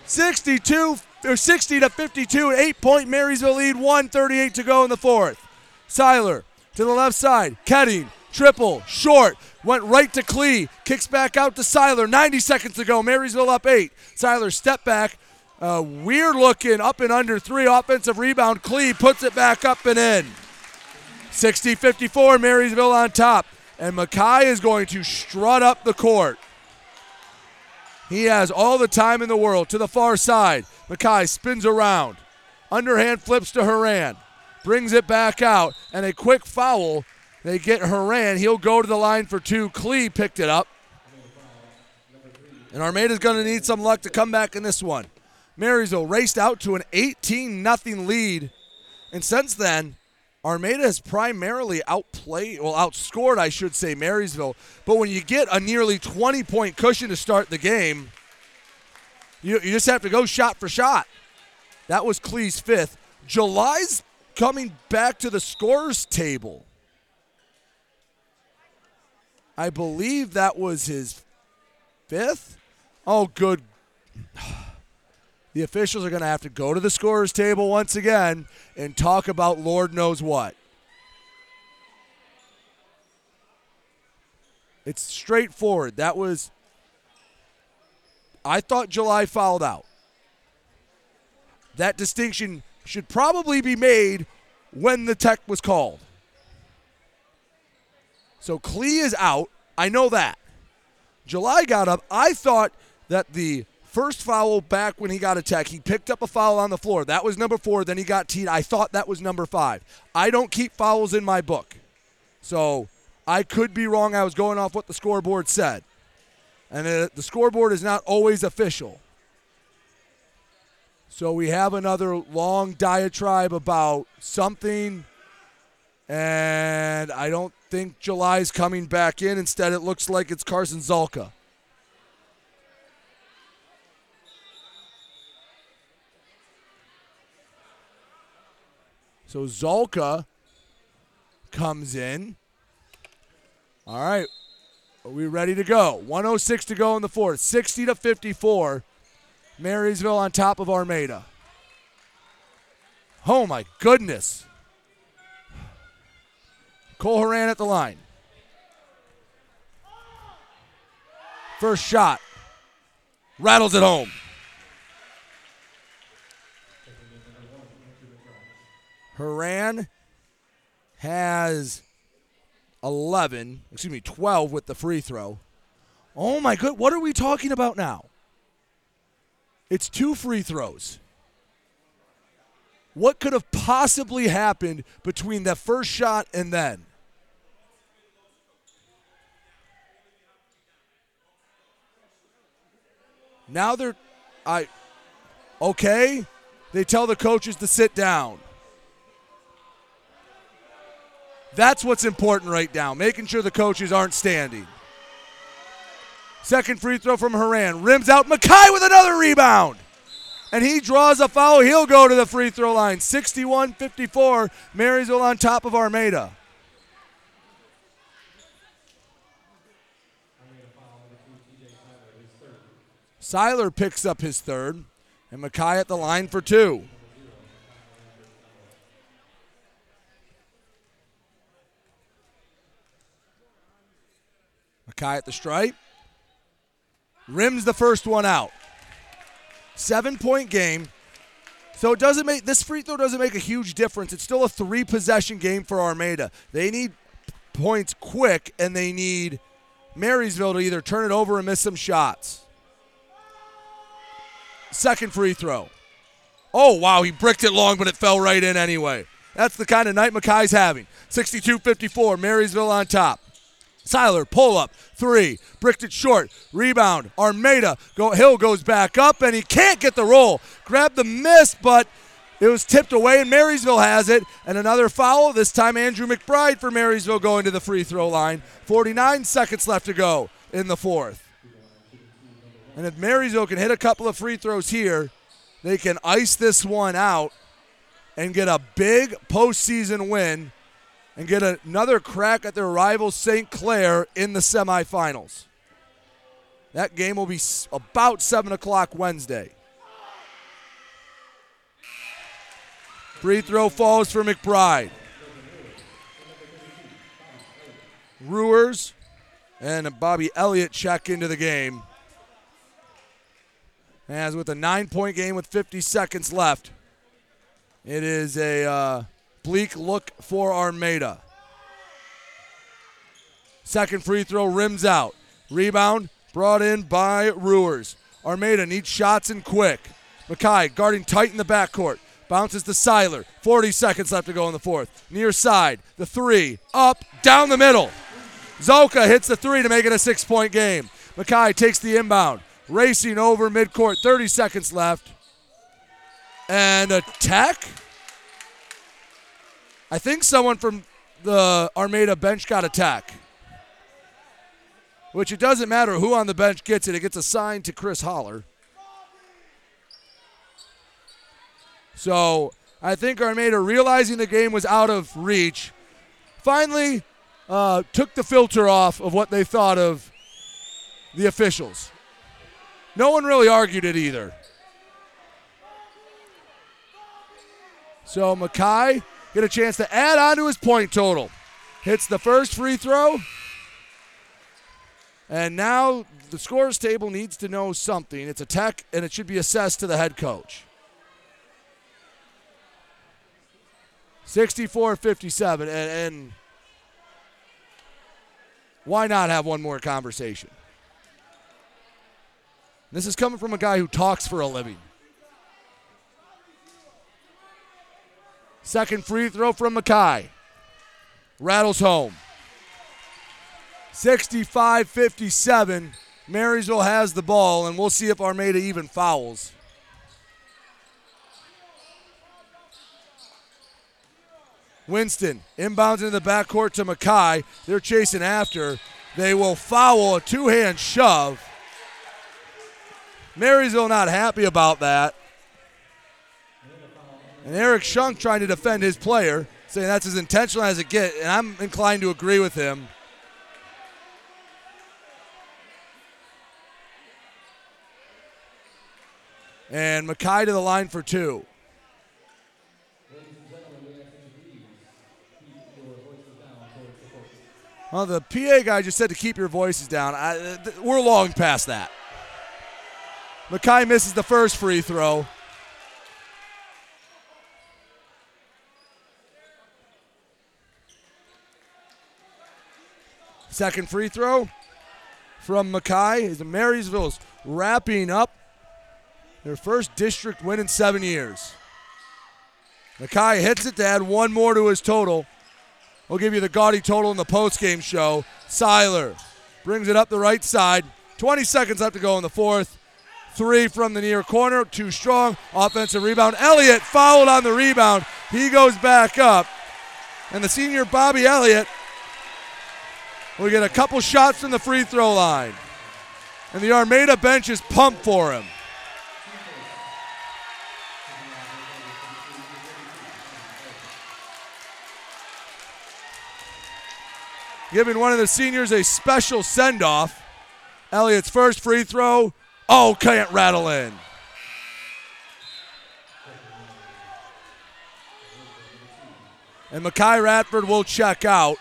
sixty-two or sixty to fifty-two, eight-point Marysville lead, one thirty-eight to go in the fourth. Siler to the left side, Ketting, triple, short, went right to Klee, kicks back out to Siler, ninety seconds to go, Marysville up eight. Siler step back, uh, weird looking up and under three, offensive rebound, Klee puts it back up and in. sixty fifty-four, Marysville on top. And Mekhi is going to strut up the court. He has all the time in the world. To the far side, Mekhi spins around. Underhand flips to Horan. Brings it back out. And a quick foul. They get Horan. He'll go to the line for two. Klee picked it up. And Armada's going to need some luck to come back in this one. Marysville raced out to an eighteen nothing lead. And since then, Armada has primarily outplayed, well, outscored, I should say, Marysville. But when you get a nearly twenty-point cushion to start the game, you, you just have to go shot for shot. That was Klee's fifth. July's coming back to the scorers table. I believe that was his fifth. Oh, good. The officials are going to have to go to the scorer's table once again and talk about Lord knows what. It's straightforward. That was, I thought July fouled out. That distinction should probably be made when the tech was called. So Klee is out. I know that. July got up, I thought that the first foul back when he got attacked, he picked up a foul on the floor. That was number four. Then he got teed. I thought that was number five. I don't keep fouls in my book. So I could be wrong. I was going off what the scoreboard said. And the scoreboard is not always official. So we have another long diatribe about something. And I don't think July's coming back in. Instead, it looks like it's Carson Zalka. So Zalka comes in. All right. Are we ready to go? one oh six to go in the fourth. sixty to fifty-four. Marysville on top of Armada. Oh, my goodness. Cole Horan at the line. First shot. Rattles it home. Horan has eleven, excuse me, twelve with the free throw. Oh, my good. What are we talking about now? It's two free throws. What could have possibly happened between that first shot and then? Now they're, I, okay. They tell the coaches to sit down. That's what's important right now, making sure the coaches aren't standing. Second free throw from Horan. Rims out. Mekhi with another rebound. And he draws a foul. He'll go to the free throw line. sixty-one fifty-four. Marysville on top of Armada. Siler picks up his third. And Mekhi at the line for two. Mekhi at the stripe. Rims the first one out. Seven-point game. So it doesn't make this free throw doesn't make a huge difference. It's still a three-possession game for Armada. They need points quick, and they need Marysville to either turn it over or miss some shots. Second free throw. Oh, wow, he bricked it long, but it fell right in anyway. That's the kind of night Mackay's having. sixty-two fifty-four, Marysville on top. Siler, pull up, three, bricked it short, rebound, Armada, go, Hill goes back up, and he can't get the roll. Grabbed the miss, but it was tipped away, and Marysville has it. And another foul, this time Andrew McBride for Marysville going to the free throw line. forty-nine seconds left to go in the fourth. And if Marysville can hit a couple of free throws here, they can ice this one out and get a big postseason win and get another crack at their rival Saint Clair in the semifinals. That game will be about seven o'clock Wednesday. Free throw falls for McBride. Ruers and Bobby Elliott check into the game. As with a nine-point game with fifty seconds left, it is a... Uh, Bleak look for Armada. Second free throw, rims out. Rebound brought in by Ruers. Armada needs shots and quick. Mekhi guarding tight in the backcourt. Bounces to Siler. forty seconds left to go in the fourth. Near side, the three, up, down the middle. Zalka hits the three to make it a six-point game. Mekhi takes the inbound. Racing over midcourt, thirty seconds left. And a tech? I think someone from the Armada bench got attacked, which it doesn't matter who on the bench gets it. It gets assigned to Chris Holler. So I think Armada, realizing the game was out of reach, finally uh, took the filter off of what they thought of the officials. No one really argued it either. So Mekhi... get a chance to add on to his point total. Hits the first free throw. And now the scorers table needs to know something. It's a tech, and it should be assessed to the head coach. sixty-four fifty-seven, and, and why not have one more conversation? This is coming from a guy who talks for a living. Second free throw from Mekhi. Rattles home. sixty-five fifty-seven. Marysville has the ball, and we'll see if Armada even fouls. Winston inbounds into the backcourt to Mekhi. They're chasing after. They will foul, a two-hand shove. Marysville not happy about that. And Eric Schunk trying to defend his player, saying that's as intentional as it gets, and I'm inclined to agree with him. And Mekhi to the line for two. Well, the P A guy just said to keep your voices down. I, th- we're long past that. Mekhi misses the first free throw. Second free throw from Mekhi as Marysville's wrapping up their first district win in seven years. Mekhi hits it to add one more to his total. We'll give you the gaudy total in the postgame show. Siler brings it up the right side. twenty seconds left to go in the fourth. Three from the near corner, too strong. Offensive rebound. Elliott fouled on the rebound. He goes back up. And the senior Bobby Elliott we get a couple shots from the free throw line. And the Armada bench is pumped for him. Giving one of the seniors a special send-off. Elliott's first free throw. Oh, can't rattle in. And Mekhi Radford will check out.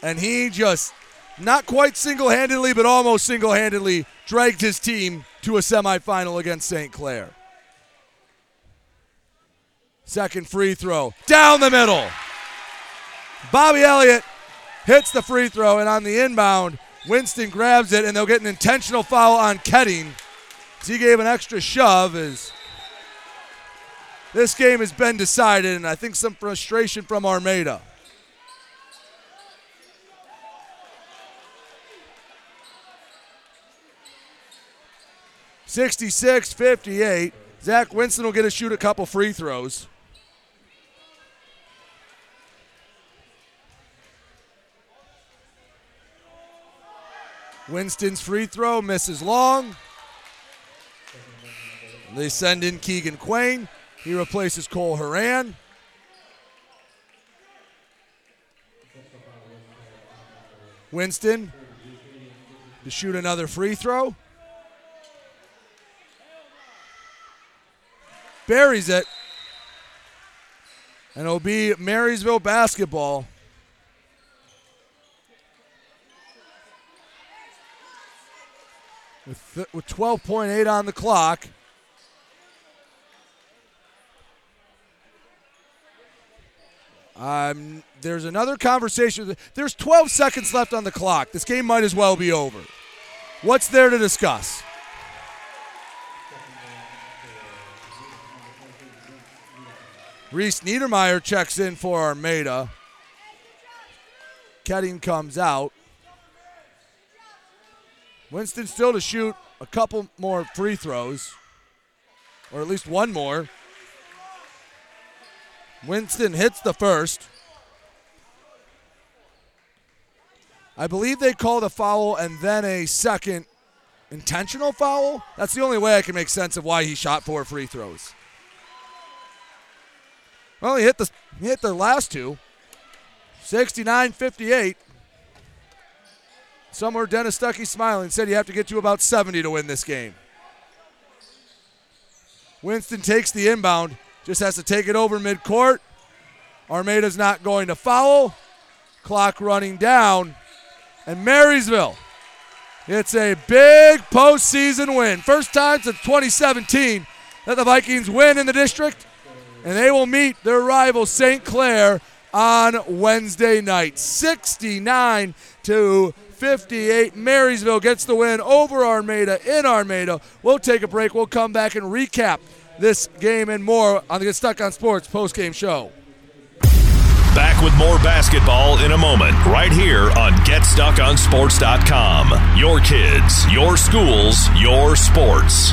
And he just, not quite single-handedly, but almost single-handedly, dragged his team to a semifinal against Saint Clair. Second free throw, down the middle. Bobby Elliott hits the free throw, and on the inbound, Winston grabs it, and they'll get an intentional foul on Ketting. He gave an extra shove as this game has been decided, and I think some frustration from Armada. sixty-six fifty-eight. Zach Winston will get to shoot a couple free throws. Winston's free throw misses long. They send in Keegan Quain. He replaces Cole Horan. Winston to shoot another free throw. Buries it, and it'll be Marysville basketball. With, th- with twelve point eight on the clock. Um, there's another conversation. There's twelve seconds left on the clock. This game might as well be over. What's there to discuss? Reese Niedermeyer checks in for Armada. Ketting comes out. Winston still to shoot a couple more free throws, or at least one more. Winston hits the first. I believe they called a foul and then a second intentional foul. That's the only way I can make sense of why he shot four free throws. Well, he hit the he hit the last two. sixty-nine fifty-eight. Somewhere Dennis Stuckey smiling said you have to get to about seventy to win this game. Winston takes the inbound, just has to take it over midcourt. Armada's not going to foul. Clock running down. And Marysville, it's a big postseason win. First time since twenty seventeen that the Vikings win in the district. And they will meet their rival Saint Clair on Wednesday night. 69 to fifty-eight. Marysville gets the win over Armada in Armada. We'll take a break. We'll come back and recap this game and more on the Get Stuck on Sports postgame show. Back with more basketball in a moment, right here on Get Stuck On Sports dot com. Your kids, your schools, your sports.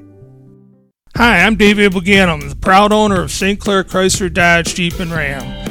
Hi, I'm Dave Abelganum, the proud owner of Saint Clair Chrysler Dodge Jeep and Ram.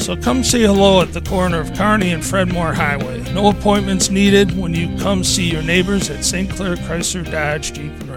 So come say hello at the corner of Kearney and Fredmore Highway. No appointments needed when you come see your neighbors at Saint Clair Chrysler Dodge Jeep and Ram.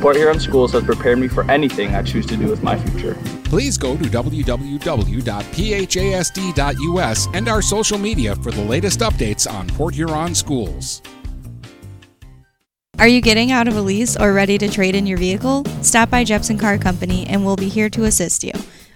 Port Huron Schools has prepared me for anything I choose to do with my future. Please go to w w w dot p h a s d dot u s and our social media for the latest updates on Port Huron Schools. Are you getting out of a lease or ready to trade in your vehicle? Stop by Jepson Car Company and we'll be here to assist you.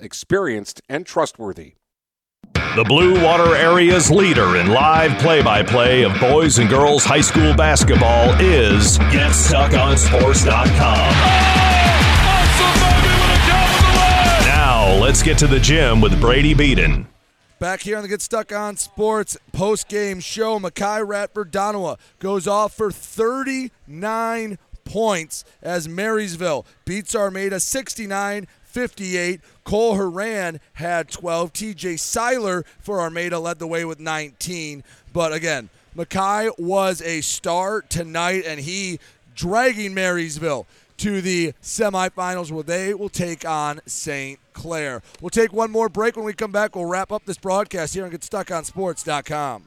Experienced and trustworthy. The Blue Water Area's leader in live play-by-play of boys and girls high school basketball is Get Stuck On Sports dot com. Oh, now let's get to the gym with Brady Beaton. Back here on the Get Stuck on Sports post-game show, Mekhi Radford-Donawa goes off for thirty-nine points as Marysville beats Armada sixty-nine fifty-eight. Cole Horan had twelve. T J Siler for Armada led the way with nineteen. But again, Mekhi was a star tonight, and he dragging Marysville to the semifinals where they will take on Saint Clair. We'll take one more break. When we come back, we'll wrap up this broadcast here on Get Stuck On Sports dot com.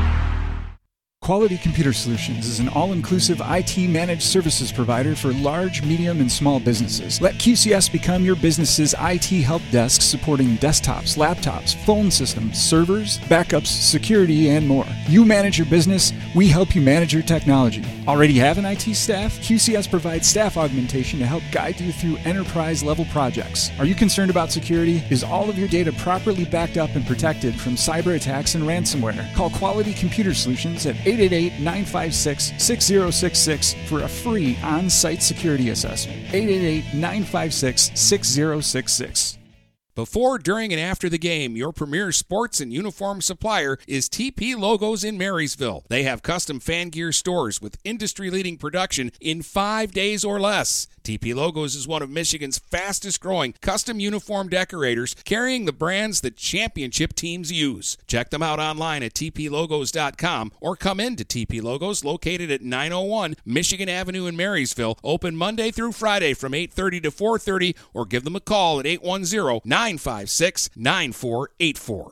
Quality Computer Solutions is an all-inclusive I T managed services provider for large, medium, and small businesses. Let Q C S become your business's I T help desk, supporting desktops, laptops, phone systems, servers, backups, security, and more. You manage your business, we help you manage your technology. Already have an I T staff? Q C S provides staff augmentation to help guide you through enterprise-level projects. Are you concerned about security? Is all of your data properly backed up and protected from cyber attacks and ransomware? Call Quality Computer Solutions at eight eight eight, nine five six, six zero six six for a free on-site security assessment. eight eight eight, nine five six, six zero six six. Before, during, and after the game, your premier sports and uniform supplier is T P Logos in Marysville. They have custom fan gear stores with industry-leading production in five days or less. T P Logos is one of Michigan's fastest-growing custom uniform decorators, carrying the brands that championship teams use. Check them out online at T P Logos dot com or come in to T P Logos, located at nine oh one Michigan Avenue in Marysville, open Monday through Friday from eight thirty to four thirty, or give them a call at eight one zero, nine five six, nine four eight four.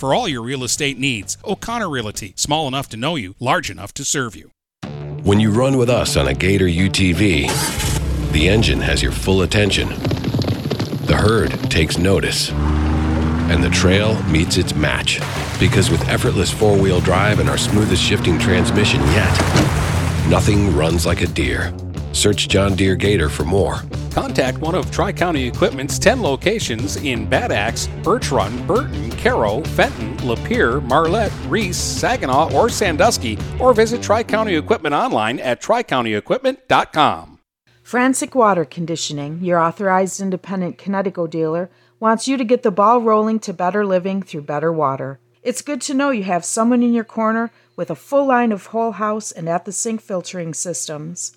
For all your real estate needs, O'Connor Realty, small enough to know you, large enough to serve you. When you run with us on a Gator U T V, the engine has your full attention, the herd takes notice, and the trail meets its match. Because with effortless four-wheel drive and our smoothest shifting transmission yet, nothing runs like a deer. Search John Deere Gator for more. Contact one of Tri-County Equipment's ten locations in Bad Axe, Birch Run, Burton, Caro, Fenton, Lapeer, Marlette, Reese, Saginaw, or Sandusky, or visit Tri-County Equipment online at tri county equipment dot com. Frantic Water Conditioning, your authorized independent Connecticut dealer, wants you to get the ball rolling to better living through better water. It's good to know you have someone in your corner with a full line of whole house and at-the-sink filtering systems.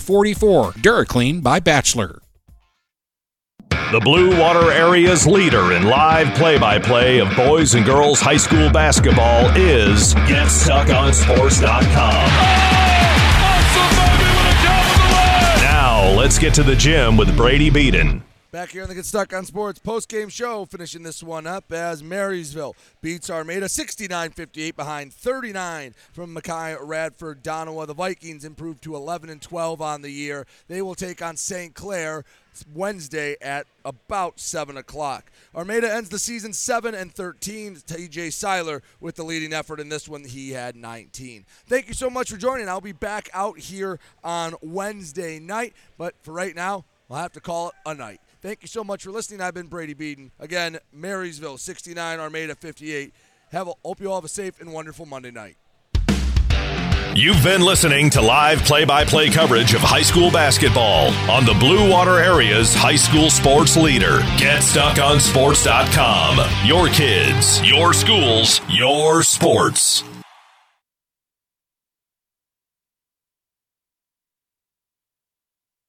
four. forty-four DuraClean by Bachelor. The Blue Water Area's leader in live play-by-play of boys and girls high school basketball is Get Stuck On Sports dot com. Oh, now let's get to the gym with Brady Beaton. Back here on the Get Stuck on Sports post-game show, finishing this one up as Marysville beats Armada sixty-nine fifty-eight behind thirty-nine from Mekhi Radford-Donawa. The Vikings improved to eleven and twelve on the year. They will take on Saint Clair Wednesday at about seven o'clock. Armada ends the season seven and thirteen. T J Siler with the leading effort in this one. He had nineteen. Thank you so much for joining. I'll be back out here on Wednesday night, but for right now, I'll have to call it a night. Thank you so much for listening. I've been Brady Beaton. Again, Marysville, sixty-nine, Armada, fifty-eight. Have a, hope you all have a safe and wonderful Monday night. You've been listening to live play-by-play coverage of high school basketball on the Blue Water Area's high school sports leader. Get Stuck On Sports dot com. Your kids, your schools, your sports.